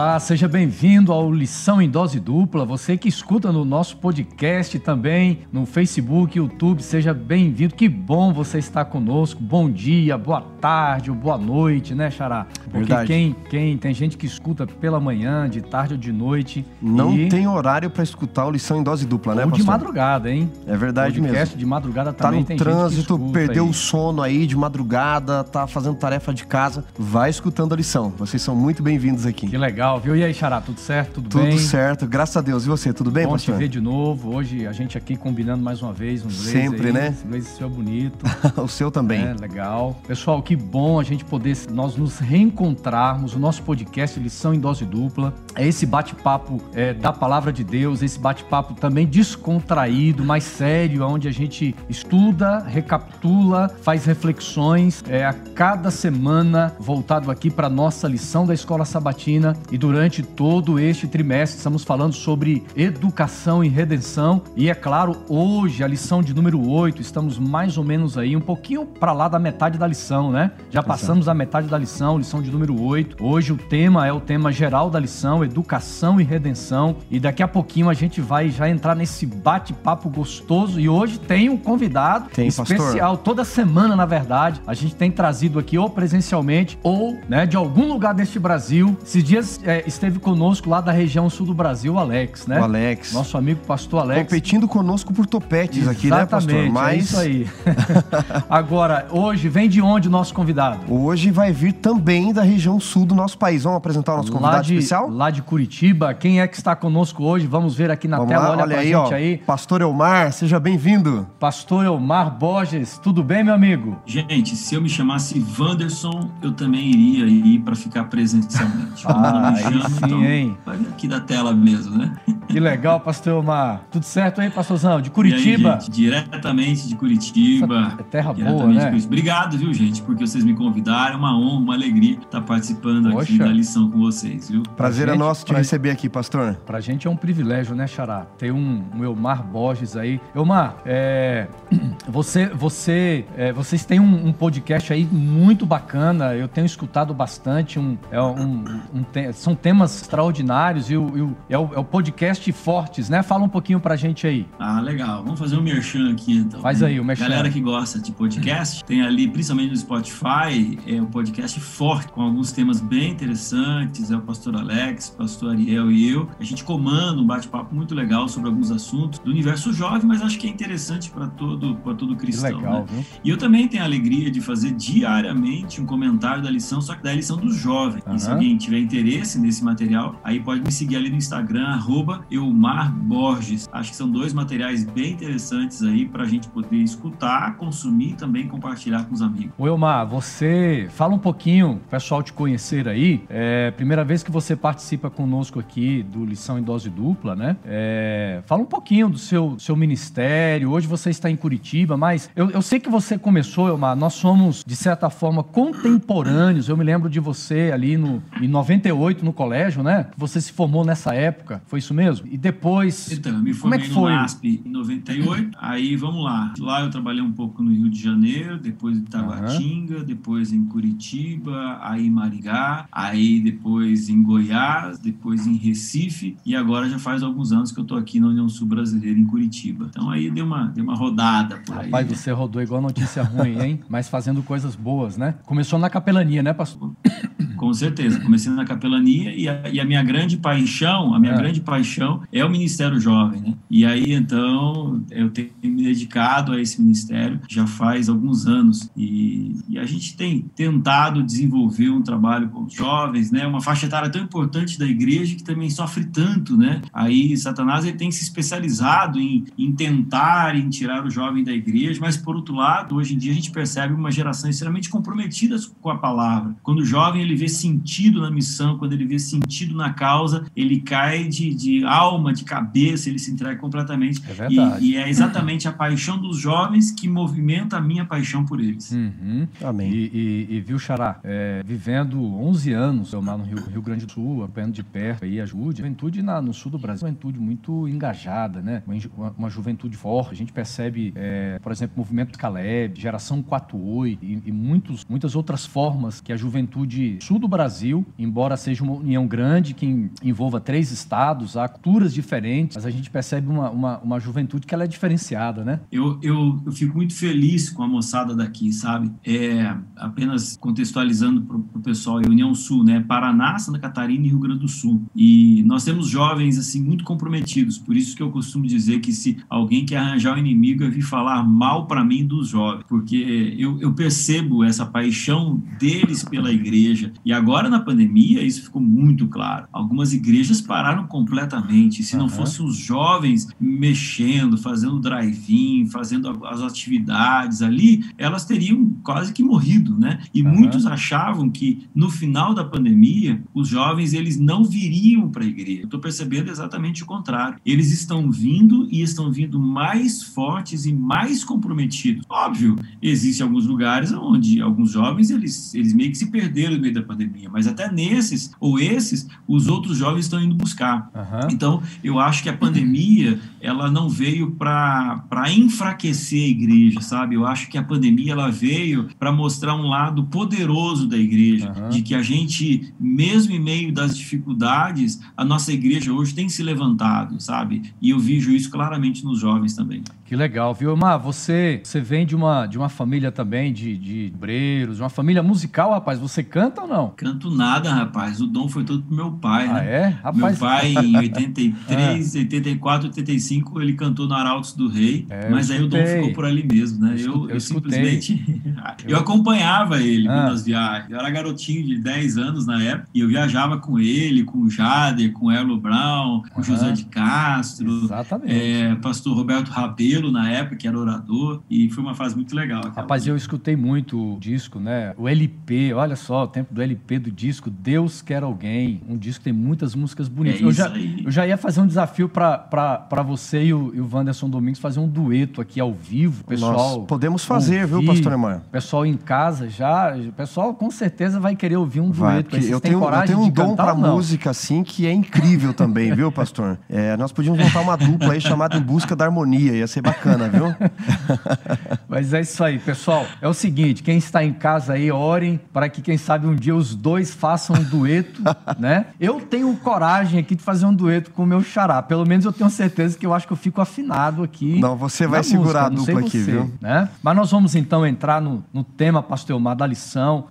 Olá, seja bem-vindo ao Lição em Dose Dupla. Você que escuta no nosso podcast também, no Facebook, YouTube, seja bem-vindo. Que bom você estar conosco. Bom dia, boa tarde ou boa noite, né, Xará? Porque verdade. Tem gente que escuta pela manhã, de tarde ou de noite. Não tem horário para escutar o Lição em Dose Dupla, né, pastor? De madrugada, hein? É verdade mesmo. Podcast de madrugada também tem gente que escuta. Tá no trânsito, perdeu o sono aí de madrugada, tá fazendo tarefa de casa, vai escutando a lição. Vocês são muito bem-vindos aqui. Que legal. Viu? E aí, Xará, tudo certo? Tudo bem? Tudo certo, graças a Deus. E você, tudo bem, pastor? Bom te ver de novo. Hoje a gente aqui combinando mais uma vez um blazer. Sempre, aí, né? Esse blazer seu é bonito. O seu também. É, legal. Pessoal, que bom a gente poder nós nos reencontrarmos. O nosso podcast Lição em Dose Dupla. É esse bate-papo da Palavra de Deus, esse bate-papo também descontraído, mais sério, onde a gente estuda, recapitula, faz reflexões a cada semana, voltado aqui para a nossa lição da Escola Sabatina. E durante todo este trimestre estamos falando sobre educação e redenção. E é claro, hoje a lição de número 8, estamos mais ou menos aí um pouquinho para lá da metade da lição, né? Já passamos da metade da lição, lição de número 8. Hoje o tema é o tema geral da lição, educação e redenção. E daqui a pouquinho a gente vai já entrar nesse bate-papo gostoso. E hoje tem um convidado especial, pastor. Toda semana, na verdade, a gente tem trazido aqui ou presencialmente ou, né, de algum lugar deste Brasil. Esses dias esteve conosco lá da região sul do Brasil, o Alex, né? O Alex. Nosso amigo pastor Alex. Competindo conosco por topetes. Exatamente, aqui, né, pastor? Mas... é isso aí. Agora, hoje vem de onde o nosso convidado? Hoje vai vir também da região sul do nosso país. Vamos apresentar o nosso convidado especial? Lá de Curitiba. Quem é que está conosco hoje? Vamos ver aqui na tela. Olha pra gente aí. Pastor Elmar, seja bem-vindo. Pastor Elmar Borges, tudo bem, meu amigo? Gente, se eu me chamasse Wanderson, eu também iria ir para ficar presencialmente. Sim, hein? Aqui da tela mesmo, né? Que legal, pastor Omar. Tudo certo aí, pastorzão? De Curitiba? Aí, gente, diretamente de Curitiba. É terra boa, né? Obrigado, viu, gente? Porque vocês me convidaram. É uma honra, uma alegria estar participando aqui da lição com vocês, viu? Prazer é nosso te receber aqui, pastor. Pra gente é um privilégio, né, Xará? Ter um Elmar Borges aí. Elmar, vocês têm um podcast aí muito bacana. Eu tenho escutado bastante. São temas extraordinários e o podcast Fortes, né? Fala um pouquinho pra gente aí. Ah, legal. Vamos fazer um merchan aqui, então. Faz aí o merchan. Galera que gosta de podcast, tem ali, principalmente no Spotify, o podcast Forte, com alguns temas bem interessantes. É o pastor Alex, pastor Ariel e eu. A gente comanda um bate-papo muito legal sobre alguns assuntos do universo jovem, mas acho que é interessante para todo cristão. Legal, né? Viu? E eu também tenho a alegria de fazer diariamente um comentário da lição, só que da lição dos jovens. Uhum. E se alguém tiver interesse nesse material, aí pode me seguir ali no Instagram, @ElmarBorges. Acho que são dois materiais bem interessantes aí pra gente poder escutar, consumir e também compartilhar com os amigos. Ô Elmar, você fala um pouquinho, pessoal te conhecer aí, primeira vez que você participa conosco aqui do Lição em Dose Dupla, né? Fala um pouquinho do seu ministério, hoje você está em Curitiba, mas eu sei que você começou, Elmar, nós somos de certa forma contemporâneos, eu me lembro de você ali em 98 no colégio, né? Você se formou nessa época, foi isso mesmo? E depois... Então, eu me formei no ASP em 98, aí vamos lá. Lá eu trabalhei um pouco no Rio de Janeiro, depois em Itaguatinga, depois em Curitiba, aí em Maringá, aí depois em Goiás, depois em Recife, e agora já faz alguns anos que eu tô aqui na União Sul Brasileira, em Curitiba. Então aí deu uma rodada por aí. Rapaz, você rodou igual notícia ruim, hein? Mas fazendo coisas boas, né? Começou na capelania, né, pastor? Com certeza, comecei na capelania e a minha grande paixão, é o Ministério Jovem, né? E aí, então, eu tenho me dedicado a esse ministério já faz alguns anos e a gente tem tentado desenvolver um trabalho com os jovens, né? Uma faixa etária tão importante da igreja que também sofre tanto, né? Aí, Satanás, ele tem se especializado em tirar o jovem da igreja, mas, por outro lado, hoje em dia a gente percebe uma geração extremamente comprometida com a palavra. Quando o jovem, ele vê sentido na missão, quando ele vê sentido na causa, ele cai de alma, de cabeça, ele se entrega completamente. É verdade. E é exatamente a paixão dos jovens que movimenta a minha paixão por eles. Uhum. Amém. E viu, Xará, vivendo 11 anos lá no Rio Grande do Sul, apanhando de perto aí a juventude no sul do Brasil, uma juventude muito engajada, né? Uma juventude forte. A gente percebe, por exemplo, o movimento Caleb, geração 4 8 e muitas outras formas que a juventude sul sul do Brasil, embora seja uma união grande que envolva 3 estados, há culturas diferentes, mas a gente percebe uma juventude que ela é diferenciada, né? Eu fico muito feliz com a moçada daqui, sabe? Apenas contextualizando pro pessoal, a União Sul, né? Paraná, Santa Catarina e Rio Grande do Sul. E nós temos jovens, assim, muito comprometidos, por isso que eu costumo dizer que se alguém quer arranjar um inimigo, é vir falar mal para mim dos jovens, porque eu percebo essa paixão deles pela igreja. E agora, na pandemia, isso ficou muito claro. Algumas igrejas pararam completamente. Se não fossem os jovens mexendo, fazendo drive-in, fazendo as atividades ali, elas teriam quase que morrido, né? E muitos achavam que, no final da pandemia, os jovens, eles não viriam para a igreja. Eu estou percebendo exatamente o contrário. Eles estão vindo e estão vindo mais fortes e mais comprometidos. Óbvio, existem alguns lugares onde alguns jovens, eles meio que se perderam no meio da pandemia, mas até nesses ou esses, os outros jovens estão indo buscar. Então, eu acho que a pandemia, ela não veio para enfraquecer a igreja, sabe? Eu acho que a pandemia, ela veio para mostrar um lado poderoso da igreja, de que a gente, mesmo em meio das dificuldades, a nossa igreja hoje tem se levantado, sabe? E eu vejo isso claramente nos jovens também. Que legal, viu, Elmar? Você vem de uma família também de obreiros, uma família musical, rapaz. Você canta ou não? Canto nada, rapaz. O dom foi todo pro meu pai, né? É? Rapaz... Meu pai, em 83, 84, 85, ele cantou no Arautos do Rei, mas aí o dom ficou por ali mesmo, né? Eu simplesmente... eu acompanhava ele nas viagens. Eu era garotinho de 10 anos na época, e eu viajava com ele, com o Jader, com o Elo Brown, com o José de Castro, pastor Roberto Rabelo, na época, que era orador, e foi uma fase muito legal. Rapaz, eu escutei muito o disco, né? O LP, olha só, o tempo do LP do disco, Deus Quer Alguém. Um disco que tem muitas músicas bonitas. Eu já ia fazer um desafio pra você e o Wanderson Domingos fazer um dueto aqui ao vivo, pessoal. Nós podemos fazer, ouvir, viu, pastor Elmar? Pessoal em casa já, o pessoal com certeza vai querer ouvir um dueto. Eu tenho um dom pra música, assim, que é incrível também, viu, pastor? Nós podíamos montar uma dupla aí chamada Em Busca da Harmonia, ia ser bacana, viu? Mas é isso aí, pessoal. É o seguinte, quem está em casa aí, orem para que, quem sabe, um dia os dois façam um dueto, né? Eu tenho coragem aqui de fazer um dueto com o meu xará. Pelo menos eu tenho certeza que eu acho que eu fico afinado aqui. Não, você vai segurar a dupla aqui, viu? Né? Mas nós vamos, então, entrar no tema, pastor Elmar, da lição.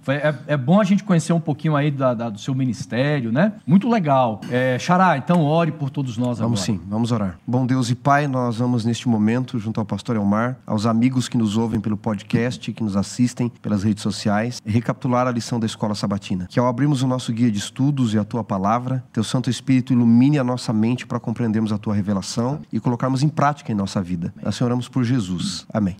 É bom a gente conhecer um pouquinho aí do seu ministério, né? Muito legal. Xará, então ore por todos nós agora. Vamos sim, vamos orar. Bom Deus e Pai, nós vamos, neste momento, junto ao pastor Elmar, aos amigos que nos ouvem pelo podcast, que nos assistem pelas redes sociais, recapitular a lição da Escola Sabatina. Que ao abrirmos o nosso guia de estudos e a tua palavra, teu Santo Espírito ilumine a nossa mente para compreendermos a tua revelação e colocarmos em prática em nossa vida. Amém. Nós oramos por Jesus. Amém.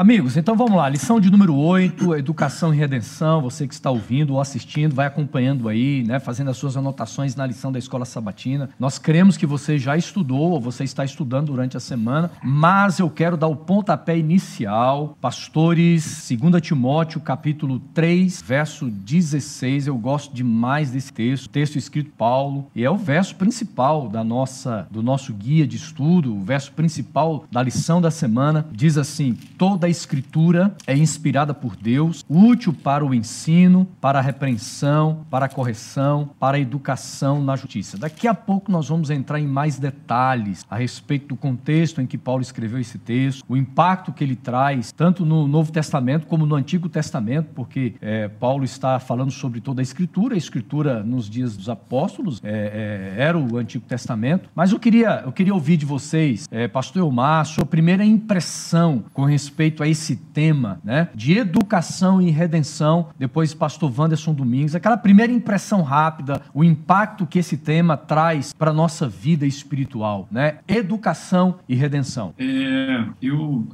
Amigos, então vamos lá, lição de número 8, Educação e Redenção. Você que está ouvindo ou assistindo, vai acompanhando aí, né, fazendo as suas anotações na lição da Escola Sabatina. Nós cremos que você já estudou ou você está estudando durante a semana, mas eu quero dar o pontapé inicial. Pastores, 2 Timóteo, capítulo 3, verso 16, eu gosto demais desse texto, texto escrito por Paulo, e é o verso principal do nosso guia de estudo, o verso principal da lição da semana. Diz assim: toda a Escritura é inspirada por Deus, útil para o ensino, para a repreensão, para a correção, para a educação na justiça. Daqui a pouco nós vamos entrar em mais detalhes a respeito do contexto em que Paulo escreveu esse texto, o impacto que ele traz tanto no Novo Testamento como no Antigo Testamento, porque Paulo está falando sobre toda a Escritura nos dias dos apóstolos era o Antigo Testamento. Mas eu queria ouvir de vocês, pastor Elmar, sua primeira impressão com respeito a esse tema, né, de educação e redenção. Depois, pastor Wanderson Domingos, aquela primeira impressão rápida, o impacto que esse tema traz para a nossa vida espiritual, né, educação e redenção.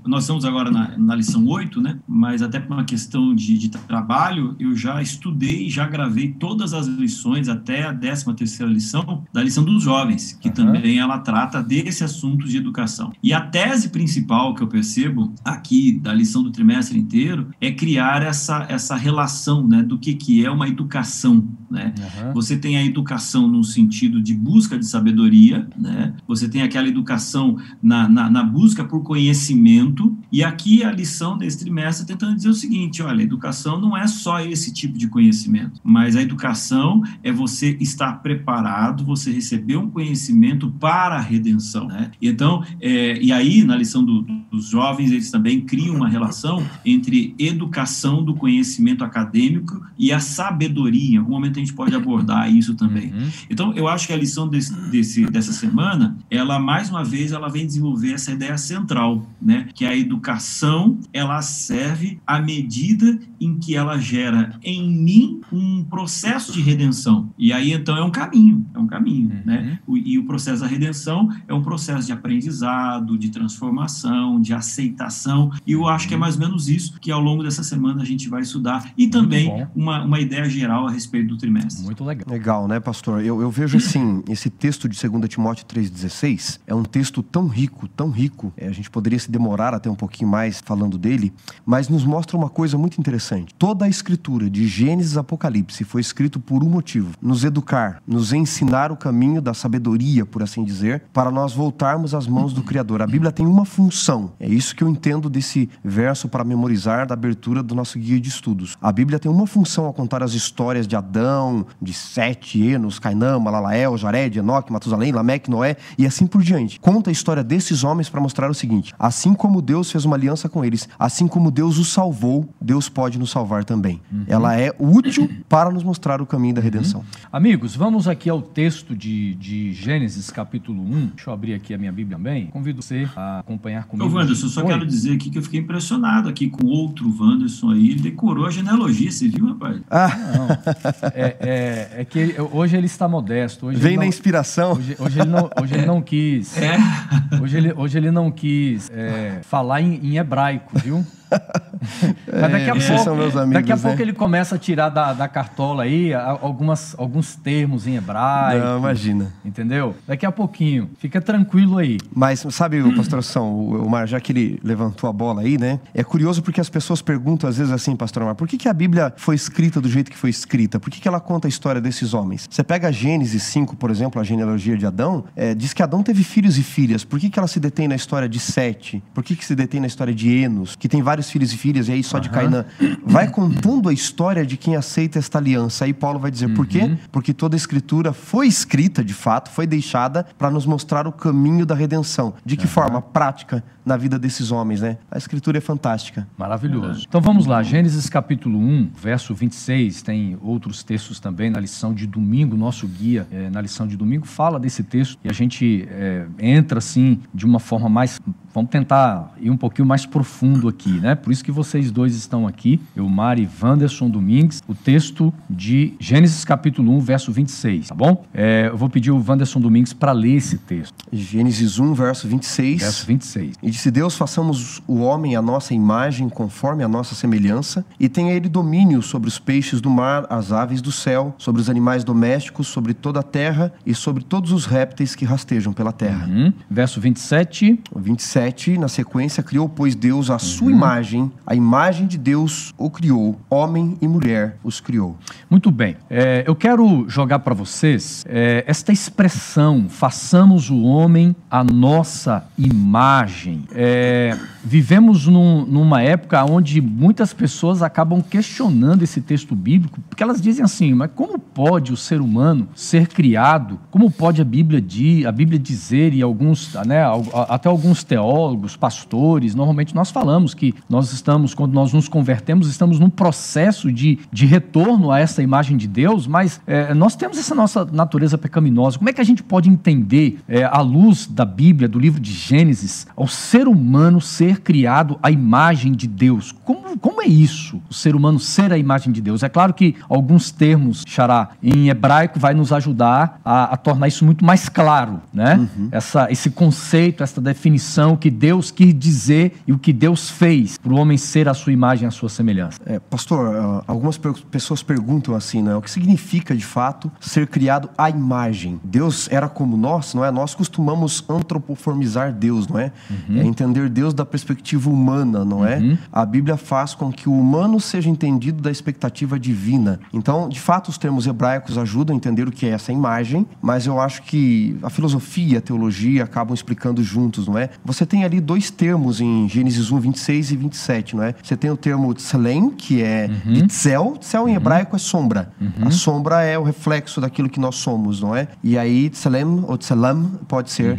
Nós estamos agora na lição 8, né, mas até por uma questão de trabalho, eu já estudei, já gravei todas as lições, até a 13ª lição, da lição dos jovens, que também ela trata desse assunto de educação. E a tese principal que eu percebo aqui, da lição do trimestre inteiro, é criar essa relação, né, do que é uma educação. né? Uhum. Você tem a educação num sentido de busca de sabedoria, né? Você tem aquela educação na busca por conhecimento, e aqui a lição desse trimestre tentando dizer o seguinte: olha, a educação não é só esse tipo de conhecimento, mas a educação é você estar preparado, você receber um conhecimento para a redenção, né? Então, e aí na lição dos jovens, eles também criam uma relação entre educação do conhecimento acadêmico e a sabedoria. Em algum momento a gente pode abordar isso também. Uhum. Então, eu acho que a lição dessa semana, ela, mais uma vez, ela vem desenvolver essa ideia central, né? Que a educação, ela serve à medida em que ela gera em mim um processo de redenção. E aí, então, é um caminho, uhum, né? E o processo da redenção é um processo de aprendizado, de transformação, de aceitação. E eu acho que é mais ou menos isso que, ao longo dessa semana, a gente vai estudar. E também uma ideia geral a respeito do trimestre. Muito legal. Legal, né, pastor? Eu vejo, assim, esse texto de 2 Timóteo 3,16 é um texto tão rico, a gente poderia se demorar até um pouquinho mais falando dele, mas nos mostra uma coisa muito interessante. Toda a escritura, de Gênesis a Apocalipse, foi escrito por um motivo: nos educar, nos ensinar o caminho da sabedoria, por assim dizer, para nós voltarmos às mãos do Criador. A Bíblia tem uma função. É isso que eu entendo desse verso para memorizar da abertura do nosso guia de estudos. A Bíblia tem uma função a contar as histórias de Adão, de Sete, Enos, Cainã, Malalael, Jared, Enoque, Matusalém, Lameque, Noé e assim por diante. Conta a história desses homens para mostrar o seguinte: assim como Deus fez uma aliança com eles, assim como Deus os salvou, Deus pode nos salvar também. Uhum. Ela é útil para nos mostrar o caminho da redenção. Uhum. Amigos, vamos aqui ao texto de Gênesis, capítulo 1. Deixa eu abrir aqui a minha Bíblia também. Convido você a acompanhar comigo. Ô, Wanderson, só quero dizer aqui que eu fiquei impressionado aqui com outro Wanderson aí. Ele decorou a genealogia, você viu, rapaz? Ah, não. É que ele, hoje ele está modesto. Hoje vem na inspiração. Hoje ele não quis. É. Hoje ele não quis falar em hebraico, viu? Mas daqui a pouco ele começa a tirar da cartola aí alguns termos em hebraico. Não, imagina. Entendeu? Daqui a pouquinho. Fica tranquilo aí. Mas sabe, pastor São, o Omar, já que ele levantou a bola aí, né? É curioso porque as pessoas perguntam às vezes assim, pastor Omar, por que a Bíblia foi escrita do jeito que foi escrita? Por que ela conta a história desses homens? Você pega Gênesis 5, por exemplo, a genealogia de Adão, diz que Adão teve filhos e filhas. Por que ela se detém na história de Sete? Por que se detém na história de Enos? Que tem vários filhos e filhas, e aí só de Cainã. Vai contando a história de quem aceita esta aliança. Aí Paulo vai dizer por quê? Porque toda a escritura foi escrita, de fato, foi deixada para nos mostrar o caminho da redenção. De que forma? Prática na vida desses homens, né? A escritura é fantástica. Maravilhoso. Então vamos lá. Gênesis capítulo 1, verso 26. Tem outros textos também na lição de domingo. Nosso guia, na lição de domingo, fala desse texto e a gente entra, assim, de uma forma mais... Vamos tentar ir um pouquinho mais profundo aqui, né? Por isso que vocês dois estão aqui, Elmar e Wanderson Domingos, o texto de Gênesis capítulo 1, verso 26, tá bom? Eu vou pedir o Wanderson Domingos para ler esse texto. Gênesis 1, verso 26. Verso 26. E disse Deus: façamos o homem à nossa imagem, conforme a nossa semelhança, e tenha ele domínio sobre os peixes do mar, as aves do céu, sobre os animais domésticos, sobre toda a terra e sobre todos os répteis que rastejam pela terra. Uhum. Verso 27. 27. Na sequência, criou, pois, Deus a sua imagem, a imagem de Deus o criou, homem e mulher os criou. Muito bem, eu quero jogar para vocês esta expressão: façamos o homem a nossa imagem. Vivemos numa época onde muitas pessoas acabam questionando esse texto bíblico, porque elas dizem assim: mas como pode o ser humano ser criado? Como pode a Bíblia dizer, e alguns, né, até alguns teólogos, pastores, normalmente nós falamos que nós estamos, quando nós nos convertemos, estamos num processo de retorno a essa imagem de Deus, mas nós temos essa nossa natureza pecaminosa. Como é que a gente pode entender, à luz da Bíblia, do livro de Gênesis, ao ser humano ser criado à imagem de Deus? Como é isso, o ser humano ser a imagem de Deus? É claro que alguns termos, xará, em hebraico, vai nos ajudar a tornar isso muito mais claro, né? Esse conceito, essa definição que Deus quis dizer e o que Deus fez para o homem ser à sua imagem, à sua semelhança. Pastor, algumas pessoas perguntam assim, né? O que significa de fato ser criado à imagem? Deus era como nós, não é? Nós costumamos antropoformizar Deus, não é? Uhum. É entender Deus da perspectiva humana, não é? Uhum. A Bíblia faz com que o humano seja entendido da expectativa divina. Então, de fato, os termos hebraicos ajudam a entender o que é essa imagem, mas eu acho que a filosofia e a teologia acabam explicando juntos, não é? Você tem ali dois termos em Gênesis 1, 26 e 27, não é? Você tem o termo tselem, que é de tsel. Tsel em hebraico é sombra. A sombra é o reflexo daquilo que nós somos, não é? E aí tselem ou tselam pode ser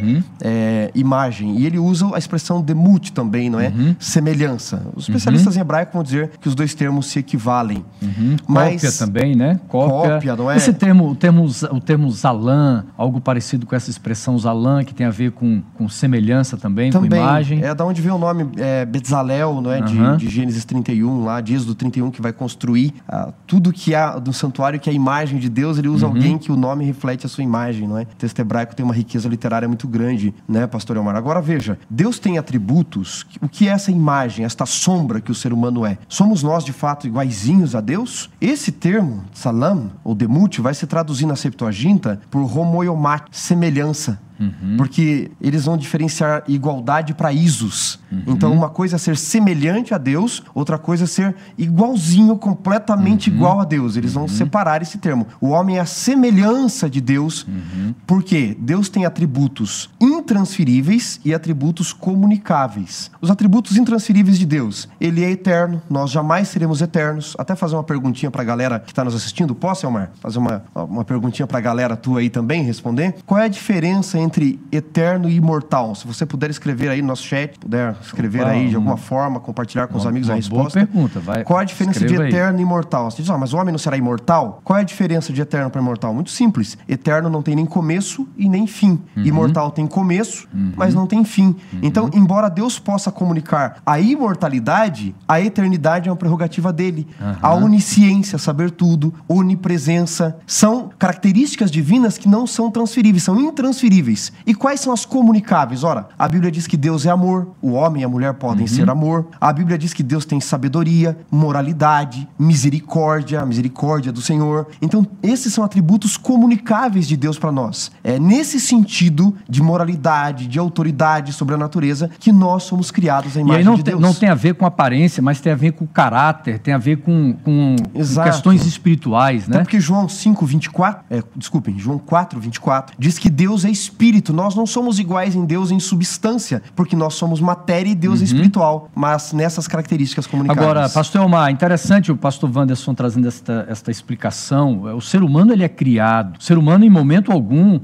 imagem. E ele usa a expressão demut também, não é? Semelhança. Os especialistas em hebraico vão dizer que os dois termos se equivalem. Mas... Cópia também, né? Cópia, não é? Esse termo, o termo zalam, algo parecido com essa expressão zalam, que tem a ver com semelhança também, com imagem. É da onde vem o nome Bezalel, não é? De Gênesis 31, lá, de Êxodo 31, que vai construir tudo que há do santuário, que é a imagem de Deus. Ele usa alguém que o nome reflete a sua imagem, não é? O texto hebraico tem uma riqueza literária muito grande, né, pastor Elmar? Agora veja, Deus tem atributos. O que é essa imagem, esta sombra que o ser humano é? Somos nós, de fato, iguaizinhos a Deus? Esse termo, salam, ou demut, vai se traduzir na Septuaginta por homoiomate, semelhança. Porque eles vão diferenciar igualdade para isos. Então, uma coisa é ser semelhante a Deus, outra coisa é ser igualzinho, completamente igual a Deus. Eles vão separar esse termo. O homem é a semelhança de Deus, porque Deus tem atributos intransferíveis e atributos comunicáveis. Os atributos intransferíveis de Deus: ele é eterno, nós jamais seremos eternos. Até fazer uma perguntinha para a galera que está nos assistindo. Posso, Elmar? Fazer uma perguntinha para a galera tua aí também, responder? Qual é a diferença entre eterno e imortal? Se você puder escrever aí no nosso chat, puder escrever aí de alguma forma, compartilhar com os amigos a resposta. Boa pergunta, vai. Qual a diferença de eterno e imortal? Você diz, mas o homem não será imortal? Qual é a diferença de eterno para imortal? Muito simples. Eterno não tem nem começo e nem fim. Imortal tem começo, mas não tem fim. Então, embora Deus possa comunicar a imortalidade, a eternidade é uma prerrogativa dele. A onisciência, saber tudo, onipresença, são características divinas que não são transferíveis, são intransferíveis. E quais são as comunicáveis? Ora, a Bíblia diz que Deus é amor, o homem e a mulher podem ser amor. A Bíblia diz que Deus tem sabedoria, moralidade, misericórdia, a misericórdia do Senhor. Então, esses são atributos comunicáveis de Deus para nós. É nesse sentido de moralidade, de autoridade sobre a natureza, que nós somos criados à imagem de Deus. Não tem a ver com aparência, mas tem a ver com caráter, tem a ver com questões espirituais, né? Até porque João 4:24 diz que Deus é espírito. Nós não somos iguais em Deus em substância, porque nós somos matéria e Deus é espiritual, mas nessas características comunicadas. Agora, pastor Elmar, interessante o pastor Wanderson trazendo esta explicação. O ser humano, ele é criado. O ser humano, em momento algum,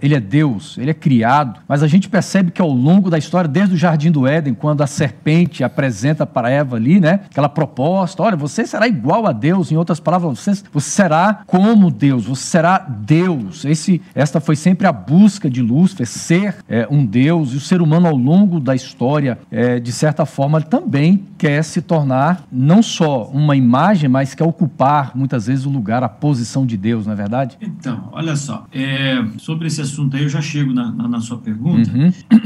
ele é Deus, ele é criado. Mas a gente percebe que ao longo da história, desde o Jardim do Éden, quando a serpente apresenta para Eva ali, né, aquela proposta, olha, você será igual a Deus. Em outras palavras, você será como Deus, você será Deus. Esta foi sempre a busca de Lúcifer, ser um Deus. E o ser humano, ao longo da história, de certa forma, também quer se tornar não só uma imagem, mas quer ocupar, muitas vezes, o lugar, a posição de Deus, não é verdade? Então, olha só, sobre esse assunto aí, eu já chego na sua pergunta,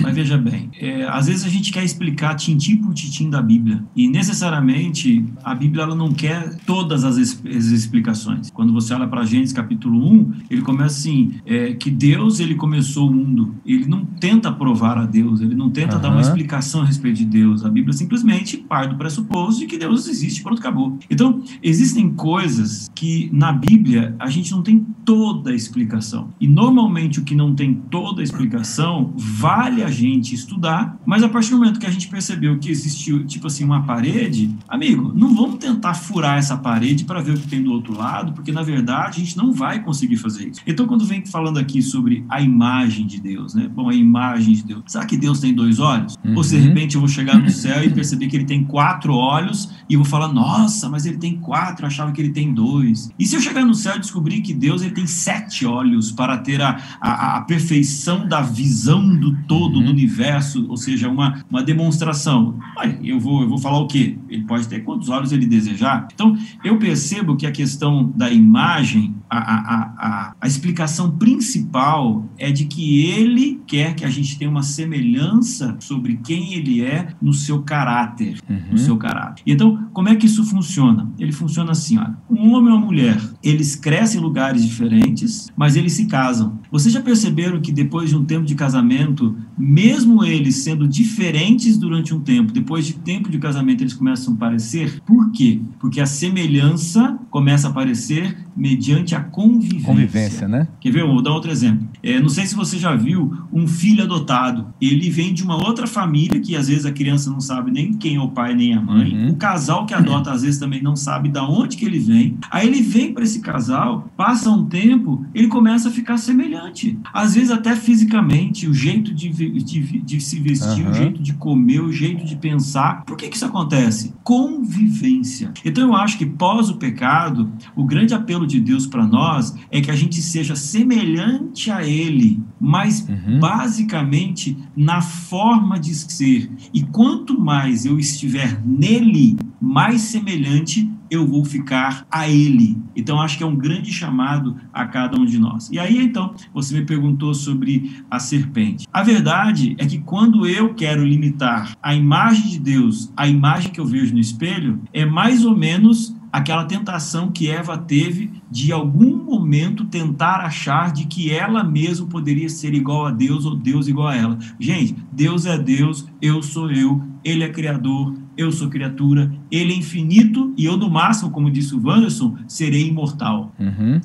mas veja bem, às vezes a gente quer explicar tintim por tintim da Bíblia, e necessariamente a Bíblia, ela não quer todas as explicações. Quando você olha para Gênesis capítulo 1, ele começa assim, que Deus, ele começou o mundo. Ele não tenta provar a Deus, ele não tenta dar uma explicação a respeito de Deus. A Bíblia simplesmente parte do pressuposto de que Deus existe, pronto, acabou. Então, existem coisas que na Bíblia a gente não tem toda a explicação. E normalmente o que não tem toda a explicação vale a gente estudar, mas a partir do momento que a gente percebeu que existiu, tipo assim, uma parede, amigo, não vamos tentar furar essa parede para ver o que tem do outro lado, porque na verdade a gente não vai conseguir fazer isso. Então, quando vem falando aqui sobre a imagem de Deus, né? Bom, a imagem de Deus. Será que Deus tem 2 olhos? Ou se de repente eu vou chegar no céu e perceber que ele tem 4 olhos e vou falar, nossa, mas ele tem 4, eu achava que ele tem 2. E se eu chegar no céu e descobrir que Deus, ele tem 7 olhos para ter a perfeição da visão do todo, do universo, ou seja, uma demonstração. Olha, eu vou falar o quê? Ele pode ter quantos olhos ele desejar. Então, eu percebo que a questão da imagem, a explicação principal é de que que ele quer que a gente tenha uma semelhança sobre quem ele é no seu caráter, no seu caráter. Então, como é que isso funciona? Ele funciona assim, olha, um homem e uma mulher, eles crescem em lugares diferentes, mas eles se casam. Vocês já perceberam que depois de um tempo de casamento, mesmo eles sendo diferentes durante um tempo, depois de tempo de casamento eles começam a parecer? Por quê? Porque a semelhança começa a aparecer mediante a convivência. Convivência, né? Quer ver? Eu vou dar outro exemplo. Não sei se você já viu um filho adotado. Ele vem de uma outra família que às vezes a criança não sabe nem quem é o pai nem a mãe. O casal que adota às vezes também não sabe de onde que ele vem. Aí ele vem para esse casal, passa um tempo, ele começa a ficar semelhante. Às vezes até fisicamente, o jeito de se vestir, o jeito de comer, o jeito de pensar. Por que que isso acontece? Convivência. Então eu acho que pós o pecado, o grande apelo de Deus para nós é que a gente seja semelhante a Ele, mas basicamente na forma de ser. E quanto mais eu estiver nele, mais semelhante eu vou ficar a Ele. Então, acho que é um grande chamado a cada um de nós. E aí, então, você me perguntou sobre a serpente. A verdade é que quando eu quero limitar a imagem de Deus, a imagem que eu vejo no espelho, é mais ou menos aquela tentação que Eva teve de, em algum momento, tentar achar de que ela mesma poderia ser igual a Deus ou Deus igual a ela. Gente, Deus é Deus, eu sou eu, Ele é Criador, eu sou criatura, Ele é infinito e eu, no máximo, como disse o Wanderson, serei imortal.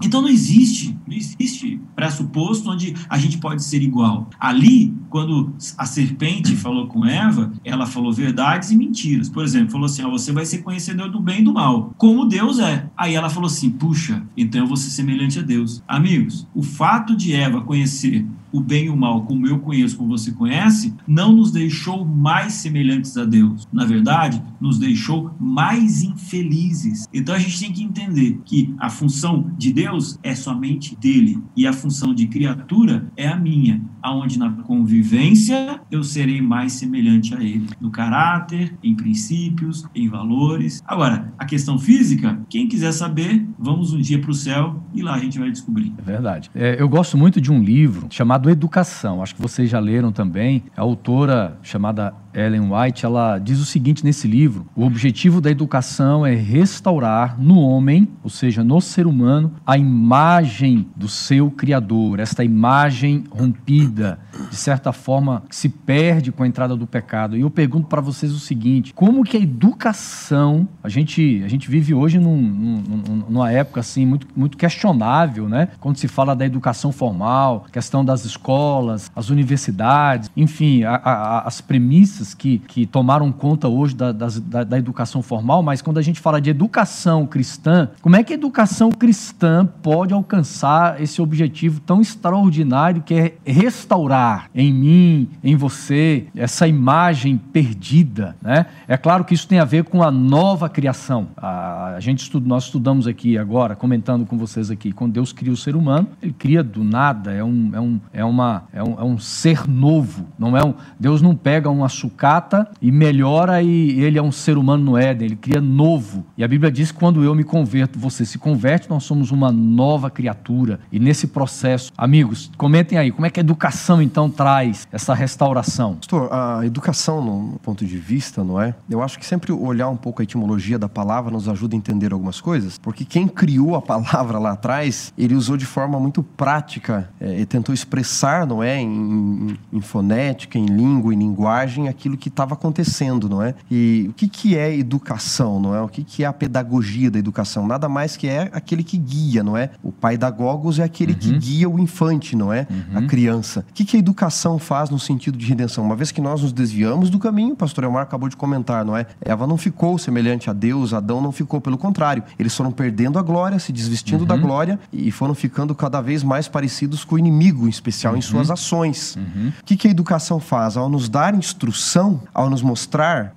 Então não existe pressuposto onde a gente pode ser igual. Ali, quando a serpente falou com Eva, ela falou verdades e mentiras. Por exemplo, falou assim, você vai ser conhecedor do bem e do mal, como Deus é. Aí ela falou assim, puxa, então eu vou ser semelhante a Deus. Amigos, o fato de Eva conhecer o bem e o mal, como eu conheço, como você conhece, não nos deixou mais semelhantes a Deus. Na verdade, nos deixou mais infelizes. Então a gente tem que entender que a função de Deus é somente dele, e a função de criatura é a minha, aonde na convivência eu serei mais semelhante a ele, no caráter, em princípios, em valores. Agora, a questão física, quem quiser saber, vamos um dia para o céu e lá a gente vai descobrir. É verdade. Eu gosto muito de um livro chamado Educação, acho que vocês já leram também. A autora chamada Ellen White, ela diz o seguinte nesse livro: o objetivo da educação é restaurar no homem, ou seja, no ser humano, a imagem do seu Criador, esta imagem rompida, de certa forma, que se perde com a entrada do pecado. E eu pergunto para vocês o seguinte, como que a educação, a gente vive hoje numa época assim, muito, muito questionável, né? Quando se fala da educação formal, questão das escolas, as universidades, enfim, as premissas que tomaram conta hoje da educação formal, mas quando a gente fala de educação cristã, como é que a educação cristã pode alcançar esse objetivo tão extraordinário que é restaurar em mim, em você, essa imagem perdida, né? É claro que isso tem a ver com a nova criação. Nós estudamos aqui agora, comentando com vocês aqui, quando Deus cria o ser humano, ele cria do nada, é um ser novo, não é Deus não pega um açúcar e melhora, e ele é um ser humano no Éden, ele cria novo. E a Bíblia diz que quando eu me converto, você se converte, nós somos uma nova criatura. E nesse processo, amigos, comentem aí, como é que a educação então traz essa restauração? Pastor, a educação, no ponto de vista, não é? Eu acho que sempre olhar um pouco a etimologia da palavra nos ajuda a entender algumas coisas, porque quem criou a palavra lá atrás, ele usou de forma muito prática, e tentou expressar, não é? Em fonética, em língua, em linguagem, aquilo que estava acontecendo, não é? E o que é educação, não é? O que é a pedagogia da educação? Nada mais que é aquele que guia, não é? O paidagogos é aquele que guia o infante, não é? A criança. O que a educação faz no sentido de redenção? Uma vez que nós nos desviamos do caminho, o pastor Elmar acabou de comentar, não é? Eva não ficou semelhante a Deus, Adão não ficou, pelo contrário. Eles foram perdendo a glória, se desvestindo da glória e foram ficando cada vez mais parecidos com o inimigo, em especial em suas ações. O que a educação faz? Ao nos dar instrução, ao nos mostrar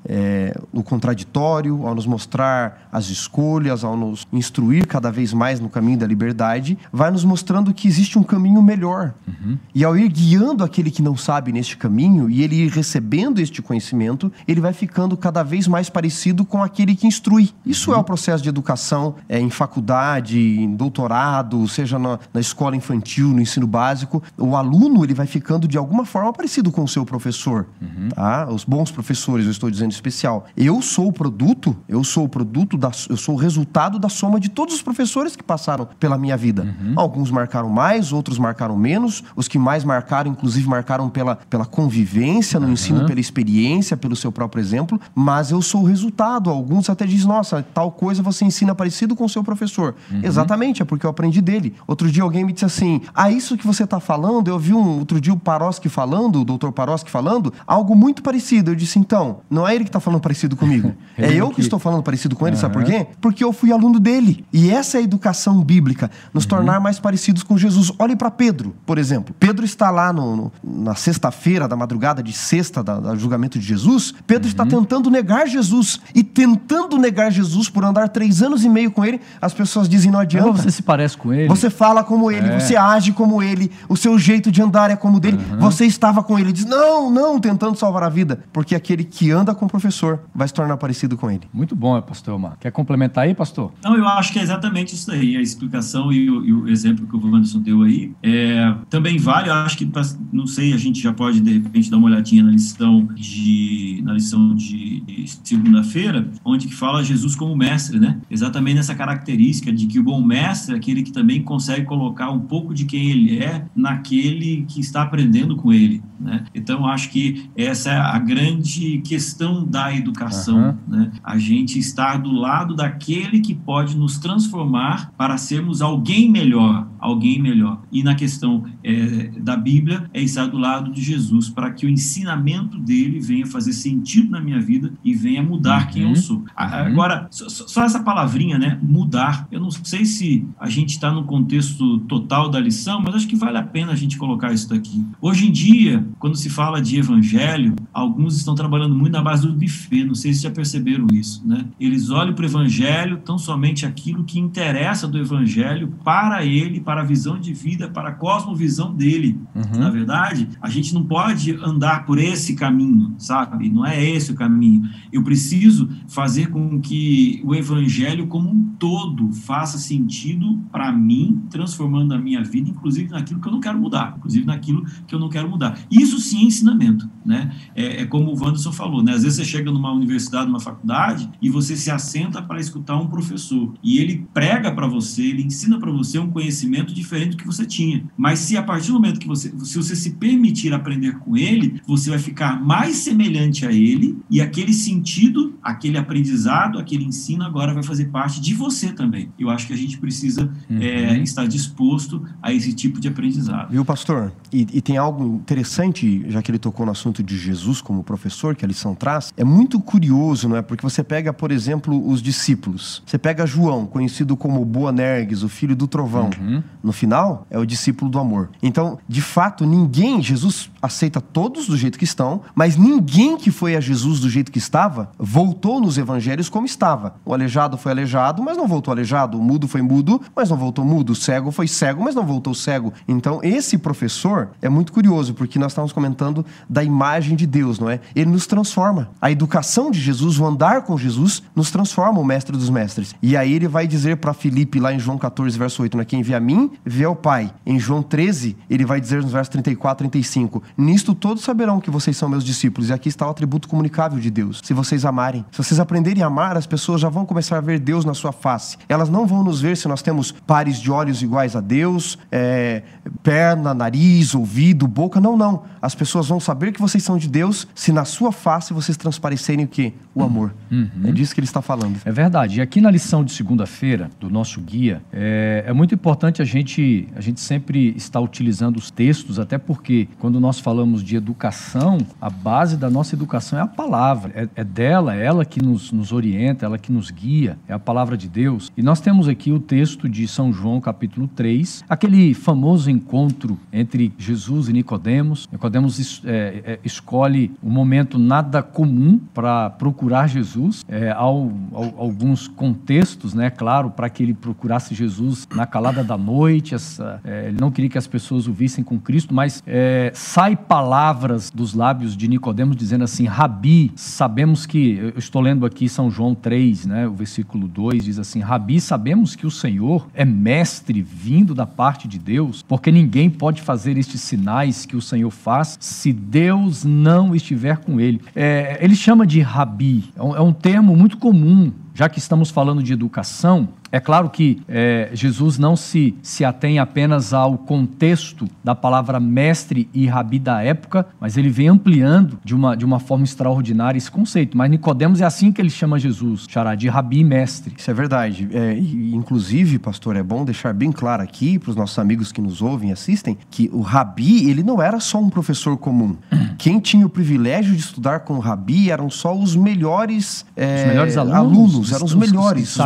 o contraditório, ao nos mostrar as escolhas, ao nos instruir cada vez mais no caminho da liberdade, vai nos mostrando que existe um caminho melhor. E ao ir guiando aquele que não sabe neste caminho, e ele ir recebendo este conhecimento, ele vai ficando cada vez mais parecido com aquele que instrui. Isso é o processo processo de educação em faculdade, em doutorado, seja na escola infantil, no ensino básico, o aluno ele vai ficando de alguma forma parecido com o seu professor, tá? Os bons professores, eu estou dizendo em especial. Eu sou o resultado da soma de todos os professores que passaram pela minha vida. Alguns marcaram mais, outros marcaram menos. Os que mais marcaram, inclusive, marcaram pela convivência, no ensino, pela experiência, pelo seu próprio exemplo. Mas eu sou o resultado. Alguns até dizem, nossa, tal coisa você ensina parecido com o seu professor. Exatamente, é porque eu aprendi dele. Outro dia alguém me disse assim, isso que você está falando, eu vi outro dia o Paroski falando, o doutor Paroski falando, algo muito parecido. Eu disse, então, não é ele que está falando parecido comigo. É eu que estou falando parecido com ele, sabe por quê? Porque eu fui aluno dele. E essa é a educação bíblica, nos tornar mais parecidos com Jesus. Olhe para Pedro, por exemplo. Pedro está lá na sexta-feira da madrugada de sexta, do julgamento de Jesus. Pedro está tentando negar Jesus. E tentando negar Jesus por andar 3 anos e meio com ele, as pessoas dizem, não adianta. Não, você se parece com ele. Você fala como ele, você age como ele, o seu jeito de andar é como o dele. Você estava com ele. Diz, não, tentando salvar a vida. Porque aquele que anda com o professor vai se tornar parecido com ele. Muito bom, pastor Elmar. Quer complementar aí, pastor? Não, eu acho que é exatamente isso aí. A explicação e o exemplo que o Wanderson deu aí também vale. Eu acho que, não sei, a gente já pode, de repente, dar uma olhadinha na lição de segunda-feira, onde que fala Jesus como mestre, né? Exatamente nessa característica de que o bom mestre é aquele que também consegue colocar um pouco de quem ele é naquele que está aprendendo com ele, né? Então, acho que essa é a grande questão da educação, né? A gente estar do lado daquele que pode nos transformar para sermos alguém melhor. E na questão da Bíblia, é estar do lado de Jesus para que o ensinamento dele venha fazer sentido na minha vida e venha mudar quem eu sou. Agora, só essa palavrinha, né? Mudar. Eu não sei se a gente está no contexto total da lição, mas acho que vale a pena a gente colocar isso daqui. Hoje em dia, quando se fala de evangelho, alguns estão trabalhando muito na base do buffet, não sei se já perceberam isso, né? Eles olham para o evangelho, tão somente aquilo que interessa do evangelho para ele, para a visão de vida, para a cosmovisão dele. Na verdade, a gente não pode andar por esse caminho, sabe? Não é esse o caminho. Eu preciso fazer com que o evangelho como um todo faça sentido para mim, transformando a minha vida, inclusive naquilo que eu não quero mudar, Isso sim é ensinamento, né? É como o Wanderson falou, né? Às vezes você chega numa universidade, numa faculdade, e você se assenta para escutar um professor, e ele prega para você, ele ensina para você um conhecimento diferente do que você tinha. Mas se a partir do momento que você se permitir aprender com ele, você vai ficar mais semelhante a ele, e aquele sentido, aquele aprendizado, aquele ensino agora vai fazer parte de você também. Eu acho que a gente precisa estar disposto a esse tipo de aprendizado. Viu, pastor? E tem algo interessante, já que ele tocou no assunto de Jesus como professor, que a lição traz, é muito curioso, não é? Porque você pega, por exemplo, os discípulos. Você pega João, conhecido como Boanerges, o filho do trovão. No final, é o discípulo do amor. Então, de fato, Jesus aceita todos do jeito que estão, mas ninguém que foi a Jesus do jeito que estava, voltou nos evangelhos como estava. O aleijado foi aleijado, mas não voltou aleijado. O mudo foi mudo, mas não voltou mudo. O cego foi cego, mas não voltou cego. Então, esse professor é muito curioso, porque nós estamos comentando da imagem de Deus, não é? Ele nos transforma. A educação de Jesus, o andar com Jesus, nos transforma, o mestre dos mestres. E aí ele vai dizer para Filipe, lá em João 14, verso 8, né? Quem vê a mim, vê ao Pai. Em João 13, ele vai dizer nos versos 34, 35, nisto todos saberão que vocês são meus discípulos. E aqui está o atributo comunicável de Deus. Se vocês amarem, se vocês aprenderem a amar, as pessoas já vão começar a ver Deus na sua face. Elas não vão nos ver se nós temos pares de olhos iguais a Deus, perna, nariz, ouvido, boca. Não. As pessoas vão saber que vocês são de Deus se na sua face vocês transparecerem o quê? O amor. É disso que ele está falando. É verdade. E aqui na lição de segunda-feira, do nosso guia, é muito importante a gente sempre estar utilizando os textos, até porque quando nós falamos de educação, a base da nossa educação é a palavra. Ela que nos orienta, ela que nos guia, é a palavra de Deus. E nós temos aqui o texto de São João, capítulo 3, aquele famoso encontro entre Jesus e Nicodemos. Nicodemos escolhe um momento nada comum para procurar Jesus. Há alguns contextos, né, claro, para que ele procurasse Jesus na calada da noite, noite, ele não queria que as pessoas o vissem com Cristo, mas sai palavras dos lábios de Nicodemos dizendo assim: Rabi, sabemos que, eu estou lendo aqui São João 3, né, o versículo 2, diz assim: Rabi, sabemos que o Senhor é mestre vindo da parte de Deus, porque ninguém pode fazer estes sinais que o Senhor faz se Deus não estiver com ele. Ele chama de Rabi, é um termo muito comum, já que estamos falando de educação. É claro que Jesus não se atém apenas ao contexto da palavra mestre e rabi da época, mas ele vem ampliando de uma forma extraordinária esse conceito. Mas Nicodemos é assim que ele chama Jesus, Xará, de rabi e mestre. Isso é verdade. Inclusive, pastor, é bom deixar bem claro aqui para os nossos amigos que nos ouvem e assistem, que o rabi, ele não era só um professor comum. Quem tinha o privilégio de estudar com o rabi eram só os melhores, alunos, eram os melhores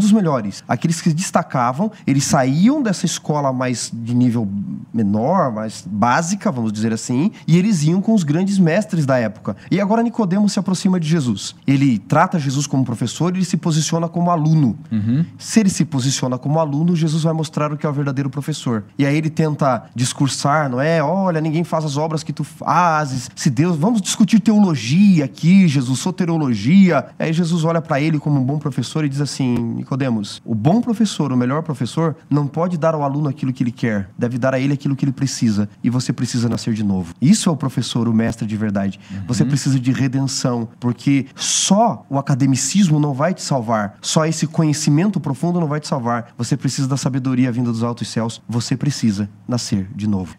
dos melhores. Aqueles que se destacavam, eles saíam dessa escola mais de nível menor, mais básica, vamos dizer assim, e eles iam com os grandes mestres da época. E agora Nicodemos se aproxima de Jesus. Ele trata Jesus como professor e ele se posiciona como aluno. Uhum. Se ele se posiciona como aluno, Jesus vai mostrar o que é o verdadeiro professor. E aí ele tenta discursar, não é? Olha, ninguém faz as obras que tu fazes. Se Deus... Vamos discutir teologia aqui, Jesus, soteriologia. Aí Jesus olha para ele como um bom professor e diz assim: Nicodemos, o bom professor, o melhor professor, não pode dar ao aluno aquilo que ele quer. Deve dar a ele aquilo que ele precisa. E você precisa nascer de novo. Isso é o professor, o mestre de verdade. Uhum. Você precisa de redenção, porque só o academicismo não vai te salvar. Só esse conhecimento profundo não vai te salvar. Você precisa da sabedoria vinda dos altos céus. Você precisa nascer de novo.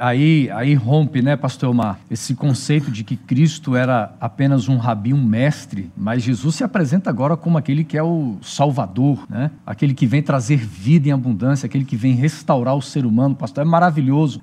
Aí rompe, né, pastor Elmar, esse conceito de que Cristo era apenas um rabi, um mestre. Mas Jesus se apresenta agora como aquele que é o Salvador, né? Aquele que vem trazer vida em abundância, aquele que vem restaurar o ser humano. Pastor, é maravilhoso.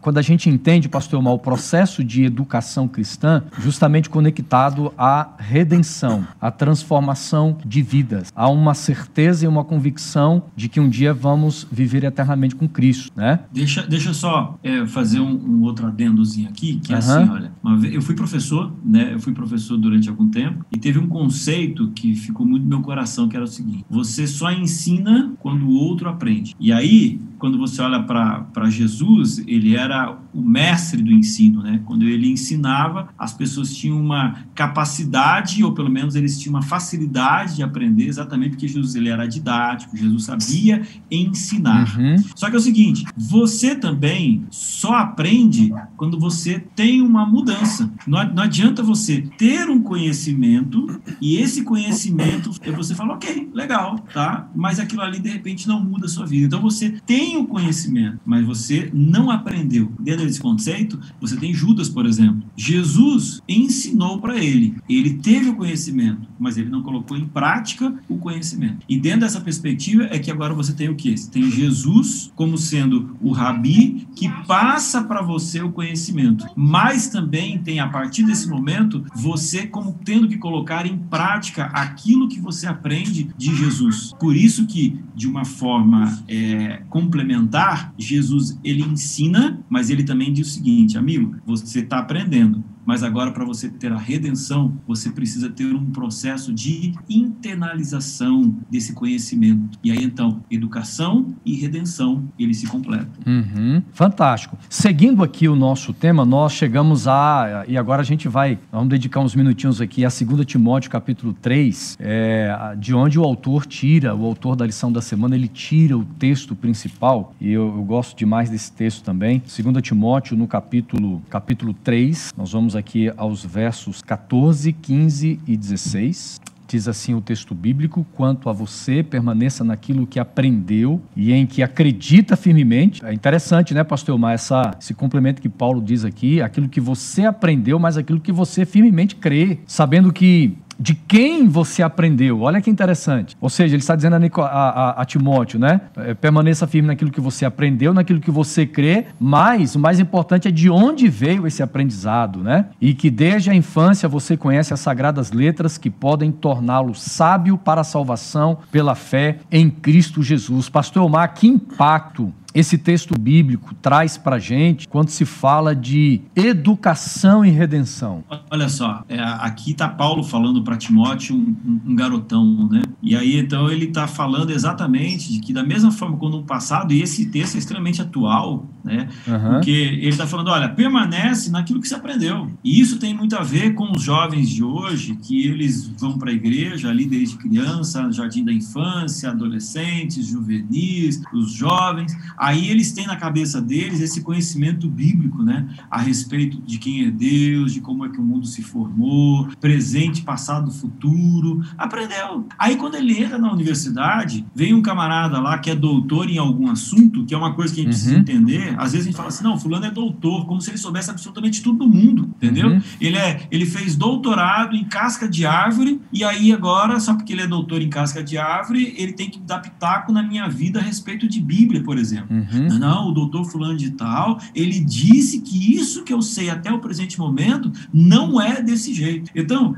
Quando a gente entende, pastor Elmar, o processo de educação cristã, justamente conectado à redenção, à transformação de vidas. Há uma certeza e uma convicção de que um dia vamos viver eternamente com Cristo, né? Deixa eu só fazer um outro adendozinho aqui, que é assim, olha. Eu fui professor, né? Eu fui professor durante algum tempo e teve um conceito que ficou muito no meu coração, que era o seguinte: você só ensina quando o outro aprende. E aí, quando você olha para Jesus, ele era o mestre do ensino, né? Quando ele ensinava, as pessoas tinham uma capacidade, ou pelo menos eles tinham uma facilidade de aprender, exatamente porque Jesus, ele era didático, Jesus sabia ensinar. Uhum. Só que é o seguinte, você também só aprende quando você tem uma mudança. Não adianta você ter um conhecimento e esse conhecimento, você fala, ok, legal, tá? Mas aquilo ali, de repente, não muda a sua vida. Então, você tem o conhecimento, mas você não aprendeu. Dentro desse conceito, você tem Judas, por exemplo. Jesus ensinou para ele. Ele teve o conhecimento, mas ele não colocou em prática o conhecimento. E dentro dessa perspectiva é que agora você tem o quê? Você tem Jesus como sendo o rabi que passa para você o conhecimento, mas também tem, a partir desse momento, você como tendo que colocar em prática aquilo que você aprende de Jesus. Por isso que, de uma forma complementar, Jesus, ele ensina, mas ele também diz o seguinte: amigo, você está aprendendo, mas agora, para você ter a redenção, você precisa ter um processo de internalização desse conhecimento. E aí, então, educação e redenção, eles se completam. Uhum. Fantástico. Seguindo aqui o nosso tema, nós chegamos a... E agora a gente vamos dedicar uns minutinhos aqui a 2 Timóteo, capítulo 3, de onde o autor da lição da semana, ele tira o texto principal. E eu gosto demais desse texto também. 2 Timóteo, no capítulo 3, nós vamos aqui aos versos 14, 15 e 16. Diz assim o texto bíblico: quanto a você, permaneça naquilo que aprendeu e em que acredita firmemente. É interessante, né, pastor Elmar, esse complemento que Paulo diz aqui: aquilo que você aprendeu, mas aquilo que você firmemente crê, sabendo que de quem você aprendeu. Olha que interessante. Ou seja, ele está dizendo a Timóteo, né? Permaneça firme naquilo que você aprendeu, naquilo que você crê, mas o mais importante é de onde veio esse aprendizado, né? E que desde a infância você conhece as sagradas letras que podem torná-lo sábio para a salvação pela fé em Cristo Jesus. Pastor Elmar, que impacto esse texto bíblico traz para a gente quando se fala de educação e redenção? Olha só, aqui está Paulo falando para Timóteo, um garotão, né? E aí, então, ele está falando exatamente de que, da mesma forma como no passado, e esse texto é extremamente atual, né? Uhum. Porque ele está falando, olha, permanece naquilo que você aprendeu. E isso tem muito a ver com os jovens de hoje, que eles vão para a igreja ali desde criança, jardim da infância, adolescentes, juvenis, os jovens. Aí eles têm na cabeça deles esse conhecimento bíblico, né? A respeito de quem é Deus, de como é que o mundo se formou, presente, passado, futuro. Aprendeu. Aí quando ele entra na universidade, vem um camarada lá que é doutor em algum assunto, que é uma coisa que a gente precisa entender. Às vezes a gente fala assim, não, fulano é doutor, como se ele soubesse absolutamente tudo do mundo, entendeu? Uhum. Ele fez doutorado em casca de árvore, e aí agora, só porque ele é doutor em casca de árvore, ele tem que dar pitaco na minha vida a respeito de Bíblia, por exemplo. Uhum. Não, o doutor fulano de tal, ele disse que isso que eu sei até o presente momento não é desse jeito. Então,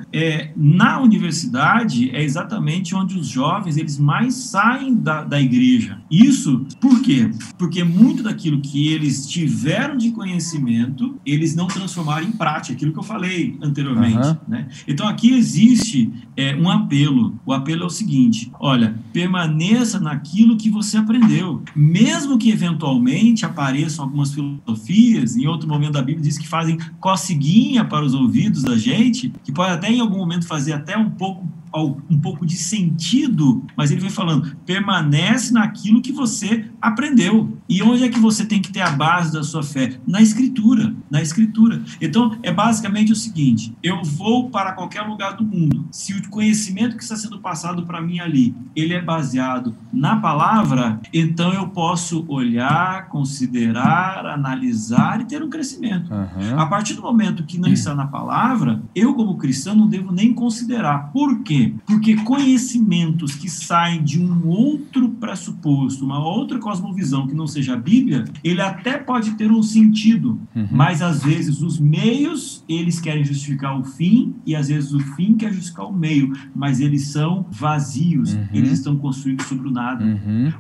na universidade é exatamente onde os jovens eles mais saem da igreja. Isso por quê? Porque muito daquilo que eles tiveram de conhecimento, eles não transformaram em prática, aquilo que eu falei anteriormente. Uhum. Né? Então, aqui existe um apelo. O apelo é o seguinte, olha, permaneça naquilo que você aprendeu. Mesmo que eventualmente apareçam algumas filosofias, em outro momento da Bíblia diz que fazem coceguinha para os ouvidos da gente, que pode até em algum momento fazer até um pouco de sentido, mas ele vem falando, permanece naquilo que você aprendeu. E onde é que você tem que ter a base da sua fé? Na Escritura, na Escritura. Então, é basicamente o seguinte, eu vou para qualquer lugar do mundo, se o conhecimento que está sendo passado para mim ali, ele é baseado na palavra, então eu posso olhar, considerar, analisar e ter um crescimento. Uhum. A partir do momento que não está na palavra, eu como cristão não devo nem considerar. Por quê? Porque conhecimentos que saem de um outro pressuposto, uma outra cosmovisão que não seja a Bíblia, ele até pode ter um sentido, mas às vezes os meios, eles querem justificar o fim, e às vezes o fim quer justificar o meio, mas eles são vazios, eles estão construídos sobre o nada.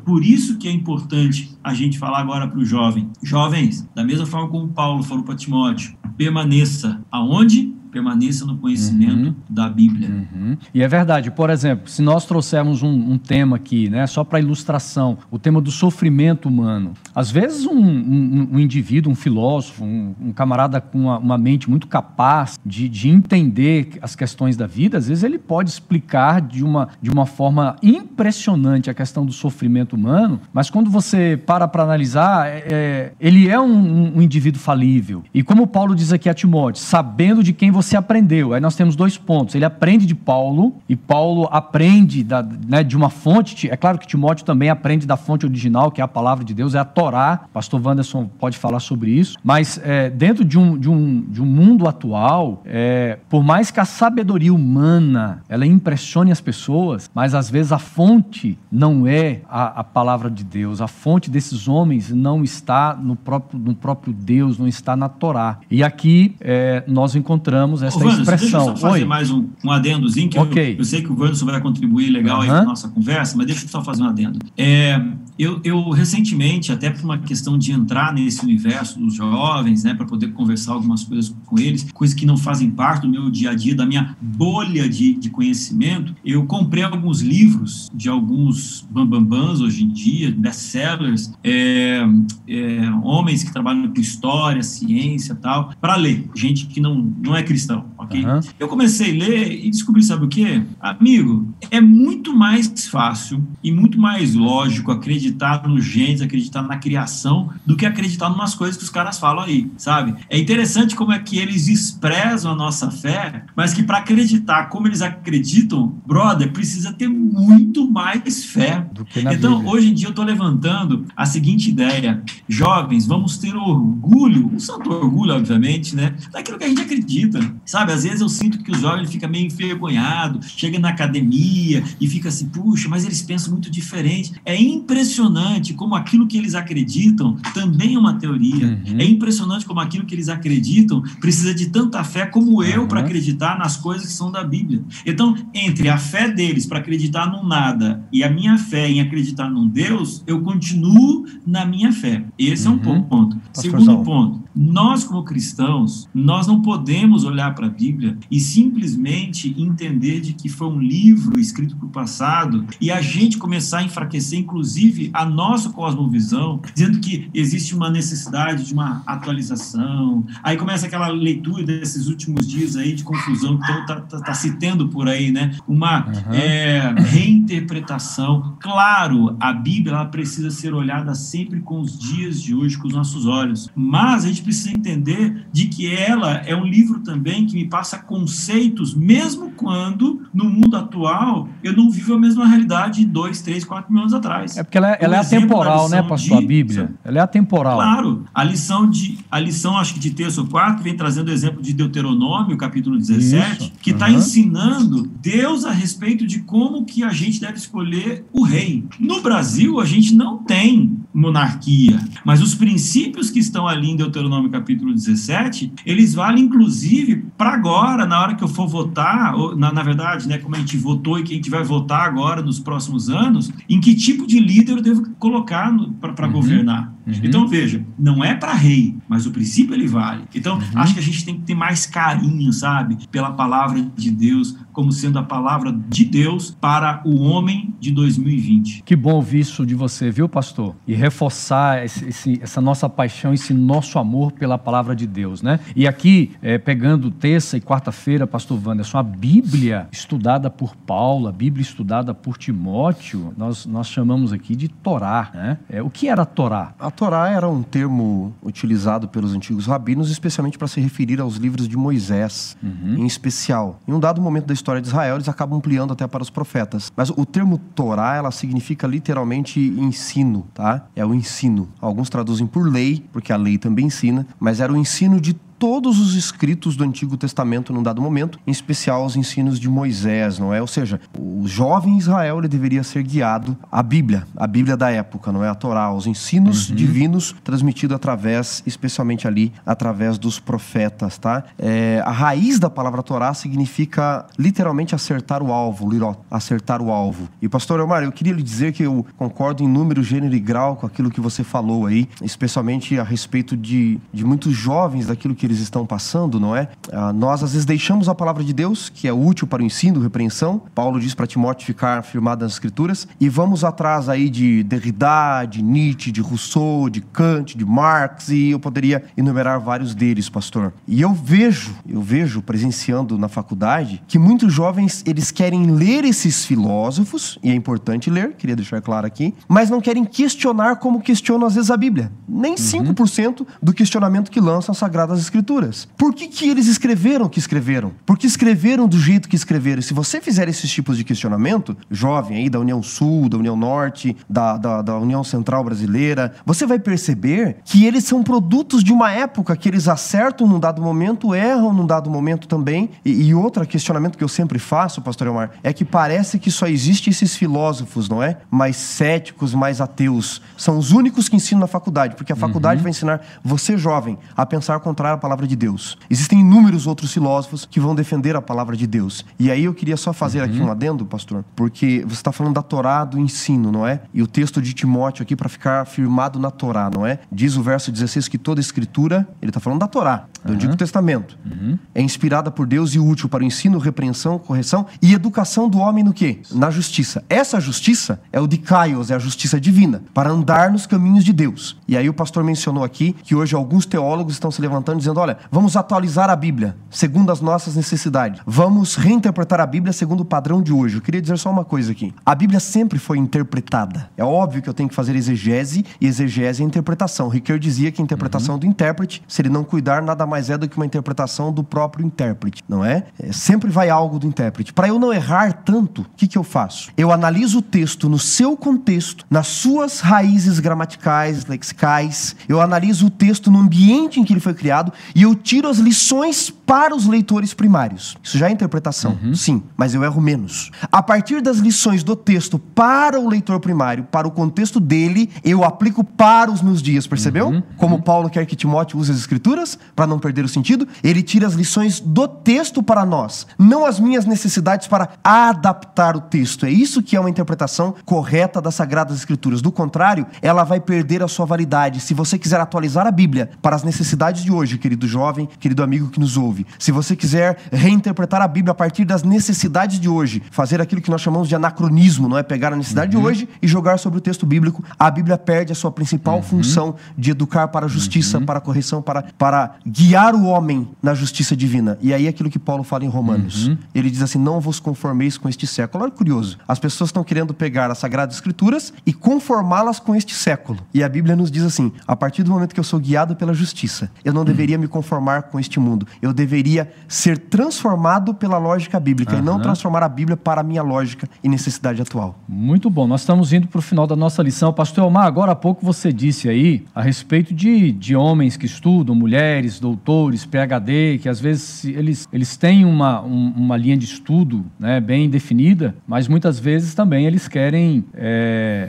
Por isso que é importante a gente falar agora para o jovem. Jovens, da mesma forma como Paulo falou para Timóteo, permaneça aonde? Permaneça no conhecimento da Bíblia. E é verdade. Por exemplo, se nós trouxermos um tema aqui, né, só para ilustração, o tema do sofrimento humano. Às vezes um indivíduo, um filósofo, um camarada com uma mente muito capaz de entender as questões da vida, às vezes ele pode explicar de uma forma impressionante a questão do sofrimento humano, mas quando você para analisar, ele é um indivíduo falível. E como Paulo diz aqui a Timóteo, sabendo de quem você aprendeu. Aí nós temos dois pontos. Ele aprende de Paulo, e Paulo aprende de uma fonte. É claro que Timóteo também aprende da fonte original, que é a palavra de Deus, é a Torá. Pastor Wanderson pode falar sobre isso. Mas dentro de um mundo atual, por mais que a sabedoria humana ela impressione as pessoas, mas às vezes a fonte não é a palavra de Deus. A fonte desses homens não está no próprio Deus, não está na Torá. E aqui nós encontramos esta expressão. Deixa eu só fazer mais um adendozinho, que eu sei que o Wanderson vai contribuir legal aí na nossa conversa, mas deixa eu só fazer um adendo. Eu recentemente, até por uma questão de entrar nesse universo dos jovens, né, para poder conversar algumas coisas com eles, coisas que não fazem parte do meu dia a dia, da minha bolha de conhecimento, eu comprei alguns livros de alguns bambambãs hoje em dia, bestsellers, homens que trabalham com história, ciência e tal, para ler, gente que não é cristão, ok? Uhum. Eu comecei a ler e descobri, sabe o quê? Amigo, é muito mais fácil e muito mais lógico acreditar no Gênesis, acreditar na criação, do que acreditar em umas coisas que os caras falam aí, sabe? É interessante como é que eles desprezam a nossa fé, mas que para acreditar como eles acreditam, brother, precisa ter muito mais fé. Então, hoje em dia eu tô levantando a seguinte ideia. Jovens, vamos ter orgulho, um santo orgulho, obviamente, né? Daquilo que a gente acredita, sabe? Às vezes eu sinto que o jovem fica meio envergonhado, chega na academia e fica assim, puxa, mas eles pensam muito diferente. É impressionante como aquilo que eles acreditam também é uma teoria. Uhum. É impressionante como aquilo que eles acreditam precisa de tanta fé como eu para acreditar nas coisas que são da Bíblia. Então, entre a fé deles para acreditar num nada e a minha fé em acreditar num Deus, eu continuo na minha fé. Esse é um ponto. Segundo ponto, nós como cristãos, nós não podemos olhar para a Bíblia e simplesmente entender de que foi um livro escrito para o passado e a gente começar a enfraquecer, inclusive, a nossa cosmovisão, dizendo que existe uma necessidade de uma atualização. Aí começa aquela leitura desses últimos dias aí de confusão que está se tendo por aí, né? Uma reinterpretação. Claro, a Bíblia ela precisa ser olhada sempre com os dias de hoje, com os nossos olhos. Mas a gente precisa entender de que ela é um livro também que me passa conceitos, mesmo quando, no mundo atual, eu não vivo a mesma realidade de 2, 3, 4 mil anos atrás. É porque ela é atemporal, né, pastor? A Bíblia. Ela é atemporal. Claro. A lição, acho que de texto 4, vem trazendo o exemplo de Deuteronômio, capítulo 17, que está ensinando Deus a respeito de como que a gente deve escolher o rei. No Brasil, a gente não tem monarquia, mas os princípios que estão ali em Deuteronômio, capítulo 17, eles valem, inclusive, para agora, na hora que eu for votar, ou, na verdade, né, como a gente votou e que a gente vai votar agora nos próximos anos, em que tipo de líder eu devo colocar para governar. Uhum. Então, veja, não é para rei, mas o princípio ele vale. Então, acho que a gente tem que ter mais carinho, sabe, pela palavra de Deus, como sendo a palavra de Deus para o homem de 2020. Que bom ouvir isso de você, viu, pastor? E reforçar essa nossa paixão, esse nosso amor pela palavra de Deus, né? E aqui, pegando terça e quarta-feira, pastor Wanderson, a Bíblia estudada por Paulo, a Bíblia estudada por Timóteo, nós chamamos aqui de Torá, né? O que era Torá? A Torá era um termo utilizado pelos antigos rabinos, especialmente para se referir aos livros de Moisés, em especial. Em um dado momento da história de Israel, eles acabam ampliando até para os profetas. Mas o termo Torá, ela significa literalmente ensino, tá? É o ensino. Alguns traduzem por lei, porque a lei também ensina, mas era o ensino de todos os escritos do Antigo Testamento num dado momento, em especial os ensinos de Moisés, não é? Ou seja, o jovem Israel, ele deveria ser guiado à Bíblia da época, não é? A Torá, aos ensinos divinos transmitidos especialmente ali, através dos profetas, tá? A raiz da palavra Torá significa, literalmente, acertar o alvo, acertar o alvo. E, pastor Elmar, eu queria lhe dizer que eu concordo em número, gênero e grau com aquilo que você falou aí, especialmente a respeito de muitos jovens, daquilo que eles estão passando, não é? Nós, às vezes, deixamos a palavra de Deus, que é útil para o ensino, repreensão. Paulo diz para Timóteo ficar firmado nas Escrituras. E vamos atrás aí de Derrida, de Nietzsche, de Rousseau, de Kant, de Marx, e eu poderia enumerar vários deles, pastor. E eu vejo, presenciando na faculdade, que muitos jovens, eles querem ler esses filósofos, e é importante ler, queria deixar claro aqui, mas não querem questionar como questionam, às vezes, a Bíblia. Nem 5% do questionamento que lançam as Sagradas Escrituras. Por que eles escreveram o que escreveram? Porque escreveram do jeito que escreveram. E se você fizer esses tipos de questionamento, jovem aí da União Sul, da União Norte, da União Central Brasileira, você vai perceber que eles são produtos de uma época que eles acertam num dado momento, erram num dado momento também. E outro questionamento que eu sempre faço, pastor Elmar, é que parece que só existem esses filósofos, não é? Mais céticos, mais ateus. São os únicos que ensinam na faculdade, porque a faculdade vai ensinar você, jovem, a pensar contra a palavra de Deus. Existem inúmeros outros filósofos que vão defender a palavra de Deus. E aí eu queria só fazer aqui um adendo, pastor, porque você está falando da Torá, do ensino, não é? E o texto de Timóteo aqui, para ficar firmado na Torá, não é? Diz o verso 16 que toda escritura, ele está falando da Torá, do Antigo Testamento, é inspirada por Deus e útil para o ensino, repreensão, correção e educação do homem no quê? Na justiça. Essa justiça é o dikaios, é a justiça divina, para andar nos caminhos de Deus. E aí o pastor mencionou aqui que hoje alguns teólogos estão se levantando dizendo, olha, vamos atualizar a Bíblia segundo as nossas necessidades. Vamos reinterpretar a Bíblia segundo o padrão de hoje. Eu queria dizer só uma coisa aqui. A Bíblia sempre foi interpretada. É óbvio que eu tenho que fazer exegese, e exegese é interpretação. Ricoeur dizia que a interpretação do intérprete, se ele não cuidar, nada mais é do que uma interpretação do próprio intérprete, não é? Sempre vai algo do intérprete. Para eu não errar tanto, o que eu faço? Eu analiso o texto no seu contexto, nas suas raízes gramaticais, lexicais. Eu analiso o texto no ambiente em que ele foi criado E eu tiro as lições para os leitores primários. Isso já é interpretação, sim, mas eu erro menos. A partir das lições do texto para o leitor primário, para o contexto dele, eu aplico para os meus dias, percebeu? Como Paulo quer que Timóteo use as escrituras, para não perder o sentido, ele tira as lições do texto para nós, não as minhas necessidades para adaptar o texto. É isso que é uma interpretação correta das Sagradas Escrituras. Do contrário, ela vai perder a sua validade. Se você quiser atualizar a Bíblia para as necessidades de hoje, querido jovem, querido amigo que nos ouve, se você quiser reinterpretar a Bíblia a partir das necessidades de hoje, fazer aquilo que nós chamamos de anacronismo, não é? Pegar a necessidade de hoje e jogar sobre o texto bíblico, a Bíblia perde a sua principal função de educar para a justiça, para a correção, para guiar o homem na justiça divina. E aí aquilo que Paulo fala em Romanos. Ele diz assim, não vos conformeis com este século. Olha que curioso. As pessoas estão querendo pegar as Sagradas Escrituras e conformá-las com este século. E a Bíblia nos diz assim, a partir do momento que eu sou guiado pela justiça, eu não deveria me conformar com este mundo. Eu deveria ser transformado pela lógica bíblica e não transformar a Bíblia para a minha lógica e necessidade atual. Muito bom. Nós estamos indo para o final da nossa lição. Pastor Elmar, agora há pouco você disse aí a respeito de homens que estudam, mulheres, doutores, PhD, que às vezes eles têm uma linha de estudo, né, bem definida, mas muitas vezes também eles querem,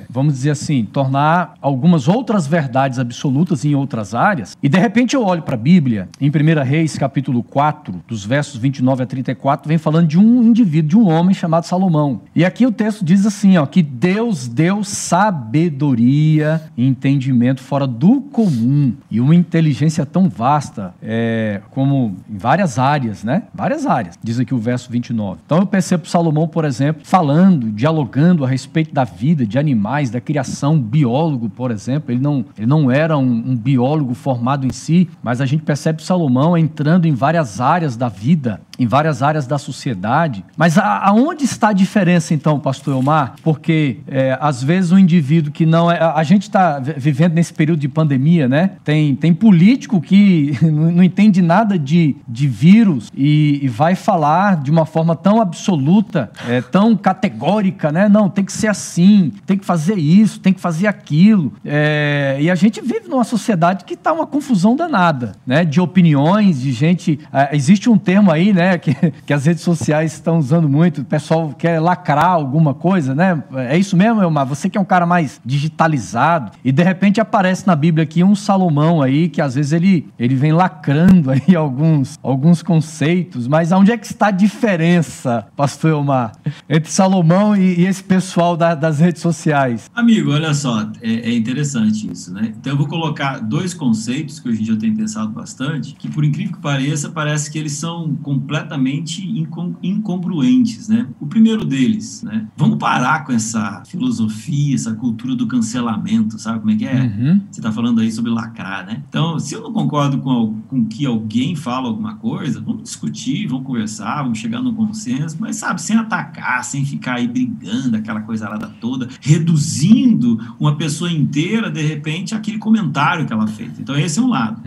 vamos dizer assim, tornar algumas outras verdades absolutas em outras áreas. E de repente eu olho para a Bíblia, em 1 Reis, capítulo 4, dos versos 29 a 34, vem falando de um indivíduo, de um homem chamado Salomão. E aqui o texto diz assim, ó, que Deus deu sabedoria e entendimento fora do comum e uma inteligência tão vasta, como em várias áreas, né? Várias áreas, diz aqui o verso 29. Então eu percebo Salomão, por exemplo, falando, dialogando a respeito da vida, de animais, da criação, biólogo, por exemplo. Ele não era um biólogo formado em si, mas a gente percebe Salomão entrando em várias áreas da vida, em várias áreas da sociedade. Mas aonde está a diferença, então, pastor Elmar? Porque, às vezes, um indivíduo que não é... A gente está vivendo nesse período de pandemia, né? Tem político que não entende nada de vírus e vai falar de uma forma tão absoluta, tão categórica, né? Não, tem que ser assim, tem que fazer isso, tem que fazer aquilo. E a gente vive numa sociedade que está uma confusão danada, né? De opiniões, de gente... Existe um termo aí, né? Que as redes sociais estão usando muito, o pessoal quer lacrar alguma coisa, né? É isso mesmo, Elmar? Você que é um cara mais digitalizado e de repente aparece na Bíblia aqui um Salomão aí, que às vezes ele vem lacrando aí alguns conceitos, mas onde é que está a diferença, pastor Elmar, entre Salomão e esse pessoal das redes sociais? Amigo, olha só, é interessante isso, né? Então eu vou colocar dois conceitos que hoje em dia eu tenho pensado bastante, que por incrível que pareça, parece que eles são completamente incongruentes, né? O primeiro deles, né? Vamos parar com essa filosofia, essa cultura do cancelamento, sabe como é que é? Você tá falando aí sobre lacrar, né? Então, se eu não concordo com que alguém fala alguma coisa, vamos discutir, vamos conversar, vamos chegar num consenso, mas, sabe, sem atacar, sem ficar aí brigando, aquela coisa arada toda, reduzindo uma pessoa inteira, de repente, aquele comentário que ela fez. Então, esse é um lado,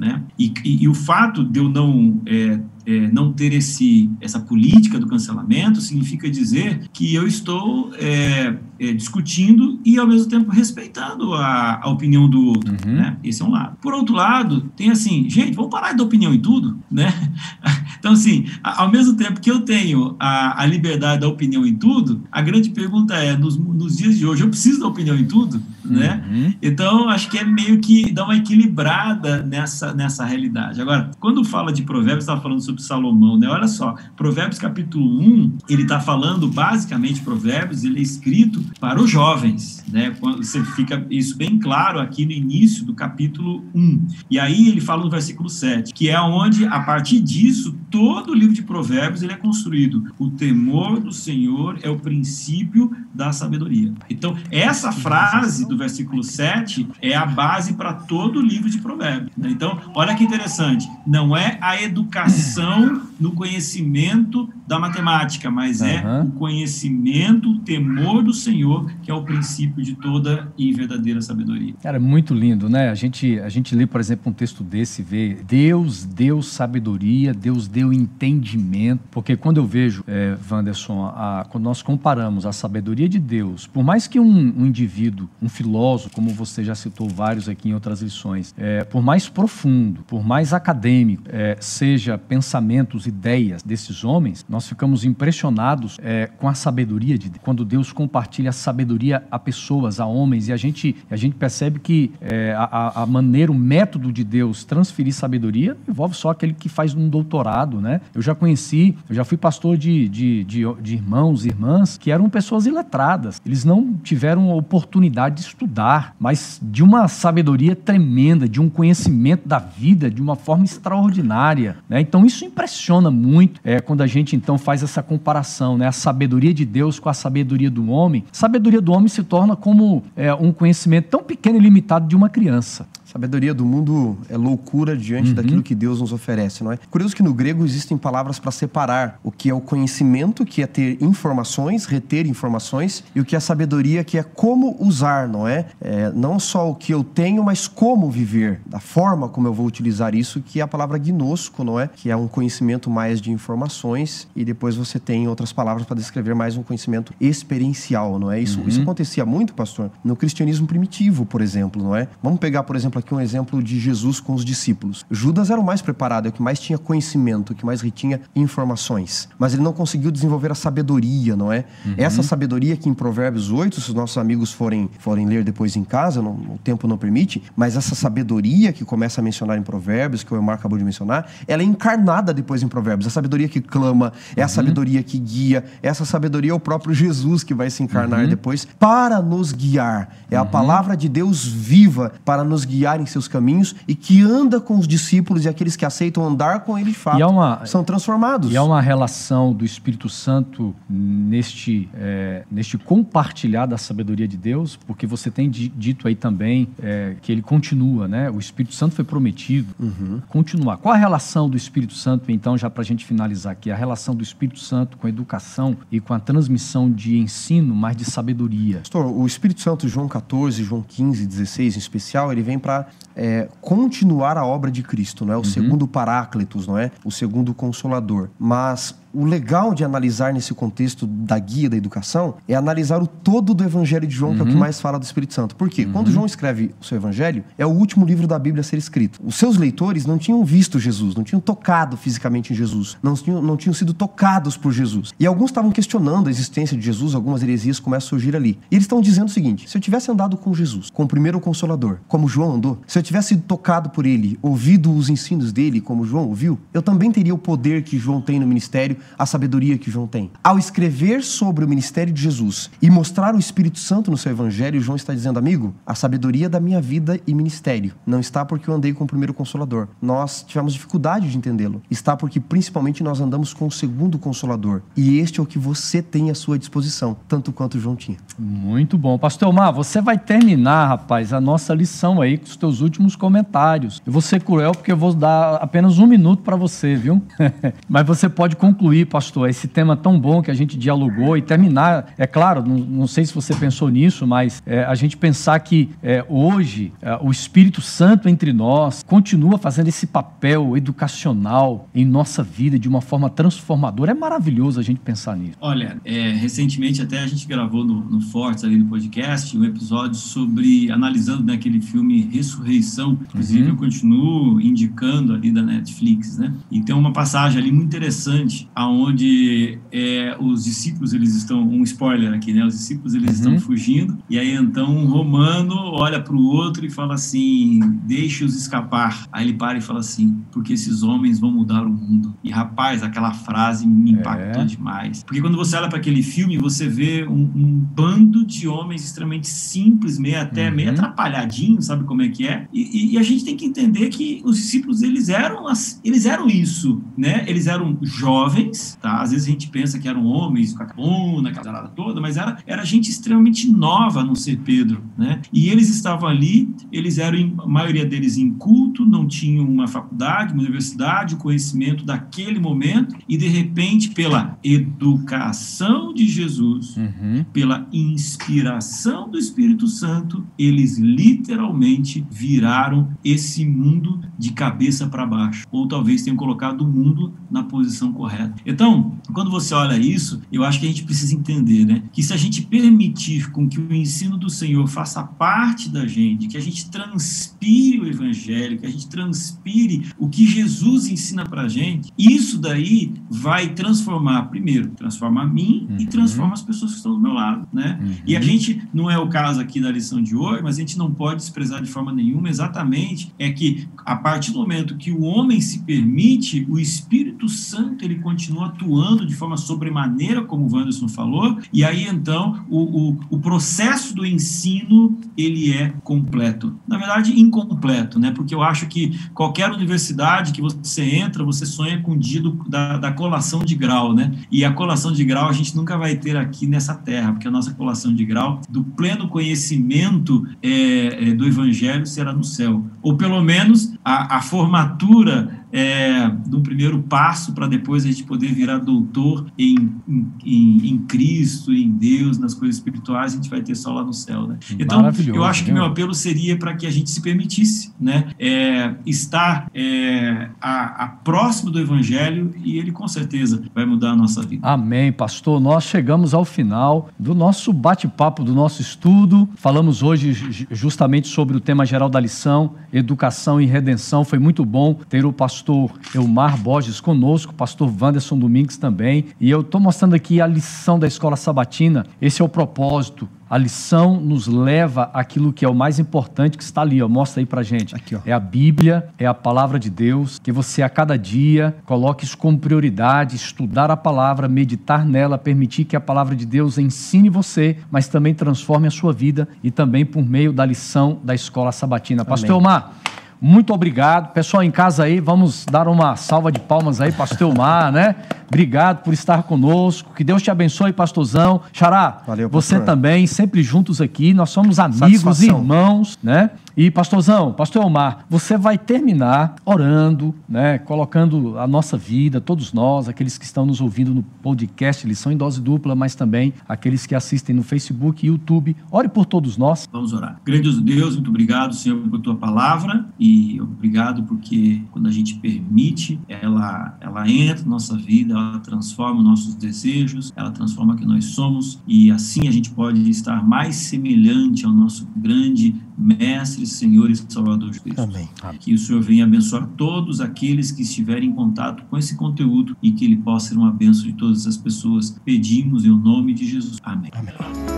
né? E o fato de eu não ter essa política do cancelamento significa dizer que eu estou discutindo e ao mesmo tempo respeitando a opinião do outro, né? Esse é um lado. Por outro lado, tem assim, gente, vamos parar de dar opinião em tudo, né? Então assim, ao mesmo tempo que eu tenho a liberdade da opinião em tudo, a grande pergunta é, nos dias de hoje, eu preciso da opinião em tudo, né? Então acho que é meio que dar uma equilibrada nessa realidade. Agora, quando fala de Provérbios, está falando sobre Salomão, né? Olha só, Provérbios capítulo 1, ele está falando basicamente, Provérbios, ele é escrito para os jovens, né? Você fica isso bem claro aqui no início do capítulo 1, e aí ele fala no versículo 7, que é onde a partir disso, todo o livro de Provérbios ele é construído, o temor do Senhor é o princípio da sabedoria. Então, essa frase do versículo 7 é a base para todo o livro de Provérbios, né? Então, olha que interessante, não é a educação no conhecimento da matemática, mas é o conhecimento, o temor do Senhor, que é o princípio de toda e verdadeira sabedoria. Cara, é muito lindo, né? A gente lê, por exemplo, um texto desse e vê Deus deu sabedoria, Deus deu entendimento, porque quando eu vejo, Wanderson, quando nós comparamos a sabedoria de Deus, por mais que um indivíduo, um filósofo, como você já citou vários aqui em outras lições, por mais profundo, por mais acadêmico, seja pensamentos, ideias desses homens, nós ficamos impressionados com a sabedoria de Deus. Quando Deus compartilha a sabedoria a pessoas, a homens, e a gente percebe que a maneira, o método de Deus transferir sabedoria envolve só aquele que faz um doutorado, né? Eu já fui pastor de irmãos e irmãs que eram pessoas iletradas. Eles não tiveram a oportunidade de estudar, mas de uma sabedoria tremenda, de um conhecimento da vida, de uma forma extraordinária, né? Então isso impressiona muito quando a gente então faz essa comparação, né? A sabedoria de Deus com a sabedoria do homem. A sabedoria do homem se torna como um conhecimento tão pequeno e limitado de uma criança. Sabedoria do mundo é loucura diante daquilo que Deus nos oferece, não é? Curioso que no grego existem palavras para separar o que é o conhecimento, que é ter informações, reter informações, e o que é a sabedoria, que é como usar, não é? Não só o que eu tenho, mas como viver, da forma como eu vou utilizar isso, que é a palavra gnóstico, não é? Que é um conhecimento mais de informações, e depois você tem outras palavras para descrever mais um conhecimento experiencial, não é? Isso acontecia muito, pastor, no cristianismo primitivo, por exemplo, não é? Vamos pegar, por exemplo, aqui um exemplo de Jesus com os discípulos. Judas era o mais preparado, é o que mais tinha conhecimento, o que mais retinha informações. Mas ele não conseguiu desenvolver a sabedoria, não é? Essa sabedoria que em Provérbios 8, se os nossos amigos forem ler depois em casa, não, o tempo não permite, mas essa sabedoria que começa a mencionar em Provérbios, que o Elmar acabou de mencionar, ela é encarnada depois em Provérbios. A sabedoria que clama, é a sabedoria que guia, essa sabedoria é o próprio Jesus que vai se encarnar depois para nos guiar. É a palavra de Deus viva para nos guiar em seus caminhos, e que anda com os discípulos, e aqueles que aceitam andar com ele de fato são transformados. E há uma relação do Espírito Santo neste compartilhar da sabedoria de Deus, porque você tem dito aí também que ele continua, né? O Espírito Santo foi prometido continuar. Qual a relação do Espírito Santo, então, já para a gente finalizar aqui, a relação do Espírito Santo com a educação e com a transmissão de ensino, mas de sabedoria? Pastor, o Espírito Santo, João 14, João 15, 16 em especial, ele vem para continuar a obra de Cristo, não é? O segundo Paráclitos, não é? O segundo Consolador. Mas o legal de analisar nesse contexto da guia da educação é analisar o todo do Evangelho de João, que é o que mais fala do Espírito Santo. Por quê? Quando João escreve o seu Evangelho, é o último livro da Bíblia a ser escrito. Os seus leitores não tinham visto Jesus, não tinham tocado fisicamente em Jesus, não tinham sido tocados por Jesus. E alguns estavam questionando a existência de Jesus, algumas heresias começam a surgir ali. E eles estão dizendo o seguinte: se eu tivesse andado com Jesus, com o primeiro Consolador, como João andou, se eu tivesse sido tocado por ele, ouvido os ensinos dele, como João ouviu, eu também teria o poder que João tem no ministério, a sabedoria que João tem. Ao escrever sobre o ministério de Jesus e mostrar o Espírito Santo no seu evangelho, João está dizendo: amigo, a sabedoria da minha vida e ministério não está porque eu andei com o primeiro Consolador. Nós tivemos dificuldade de entendê-lo. Está porque principalmente nós andamos com o segundo Consolador. E este é o que você tem à sua disposição, tanto quanto João tinha. Muito bom. Pastor Elmar, você vai terminar, rapaz, a nossa lição aí com os teus últimos comentários. Eu vou ser cruel porque eu vou dar apenas um minuto para você, viu? Mas você pode concluir, pastor, esse tema tão bom que a gente dialogou, e terminar, é claro, não sei se você pensou nisso, mas a gente pensar que hoje o Espírito Santo entre nós continua fazendo esse papel educacional em nossa vida de uma forma transformadora. É maravilhoso a gente pensar nisso. Olha, recentemente até a gente gravou no Fortes, ali no podcast, um episódio sobre, analisando naquele filme Ressurreição, inclusive eu continuo indicando ali da Netflix, né? E tem uma passagem ali muito interessante, aonde os discípulos, eles estão, um spoiler aqui, né? Os discípulos, eles estão fugindo, e aí então um romano olha para o outro e fala assim: deixe-os escapar. Aí ele para e fala assim: porque esses homens vão mudar o mundo. E rapaz, aquela frase me impactou demais, porque quando você olha para aquele filme, você vê um bando de homens extremamente simples, meio atrapalhadinho, sabe como é que é? E a gente tem que entender que os discípulos, eles eram isso, né? Eles eram jovens, homens, tá? Às vezes a gente pensa que eram homens, cacabona, aquela toda, mas era gente extremamente nova, a não ser Pedro, né? E eles estavam ali, eles eram, a maioria deles inculto, não tinham uma faculdade, uma universidade, o conhecimento daquele momento, e de repente, pela educação de Jesus, pela inspiração do Espírito Santo, eles literalmente viraram esse mundo de cabeça para baixo, ou talvez tenham colocado o mundo na posição correta. Então, quando você olha isso, eu acho que a gente precisa entender, né, que se a gente permitir com que o ensino do Senhor faça parte da gente, que a gente transpire o Evangelho, que a gente transpire o que Jesus ensina para a gente, isso daí vai transformar, primeiro, transforma a mim e transforma as pessoas que estão do meu lado, né? E a gente, não é o caso aqui da lição de hoje, mas a gente não pode desprezar de forma nenhuma, exatamente, é que a partir do momento que o homem se permite, o Espírito Santo, ele continua atuando de forma sobremaneira, como o Wanderson falou, e aí então o processo do ensino, ele é completo. Na verdade, incompleto, né? Porque eu acho que qualquer universidade que você entra, você sonha com o dia da colação de grau, né? E a colação de grau a gente nunca vai ter aqui nessa terra, porque a nossa colação de grau do pleno conhecimento do Evangelho será no céu. Ou pelo menos a formatura de um primeiro passo para depois a gente poder virar doutor em Cristo, em Deus, nas coisas espirituais, a gente vai ter só lá no céu, né? Então, eu acho que meu apelo seria para que a gente se permitisse, né? Estar a próximo do Evangelho, e ele com certeza vai mudar a nossa vida. Amém, pastor. Nós chegamos ao final do nosso bate-papo, do nosso estudo. Falamos hoje justamente sobre o tema geral da lição, educação e redenção. Foi muito bom ter o pastor Elmar Borges conosco, pastor Wanderson Domingos também, e eu estou mostrando aqui a lição da Escola Sabatina. Esse é o propósito. A lição nos leva àquilo que é o mais importante, que está ali, ó. Mostra aí pra gente. Aqui, ó. É a Bíblia, é a palavra de Deus, que você a cada dia coloque isso como prioridade, estudar a palavra, meditar nela, permitir que a palavra de Deus ensine você, mas também transforme a sua vida, e também por meio da lição da Escola Sabatina. Pastor Elmar, muito obrigado. Pessoal em casa aí, vamos dar uma salva de palmas aí, pastor Elmar, né? Obrigado por estar conosco. Que Deus te abençoe, pastorzão. Xará, valeu, você também, sempre juntos aqui. Nós somos amigos, irmãos, né? E pastorzão, pastor Elmar, você vai terminar orando, né? Colocando a nossa vida, todos nós, aqueles que estão nos ouvindo no podcast Lição em Dose Dupla, mas também aqueles que assistem no Facebook e YouTube. Ore por todos nós. Vamos orar. Grande Deus, muito obrigado, Senhor, por tua palavra. E obrigado porque quando a gente permite, ela entra na nossa vida, ela transforma nossos desejos, ela transforma quem nós somos, e assim a gente pode estar mais semelhante ao nosso grande Mestre, Senhor e Salvador de Cristo. Amém. Que o Senhor venha abençoar todos aqueles que estiverem em contato com esse conteúdo, e que ele possa ser uma bênção de todas as pessoas. Pedimos em nome de Jesus. Amém. Amém.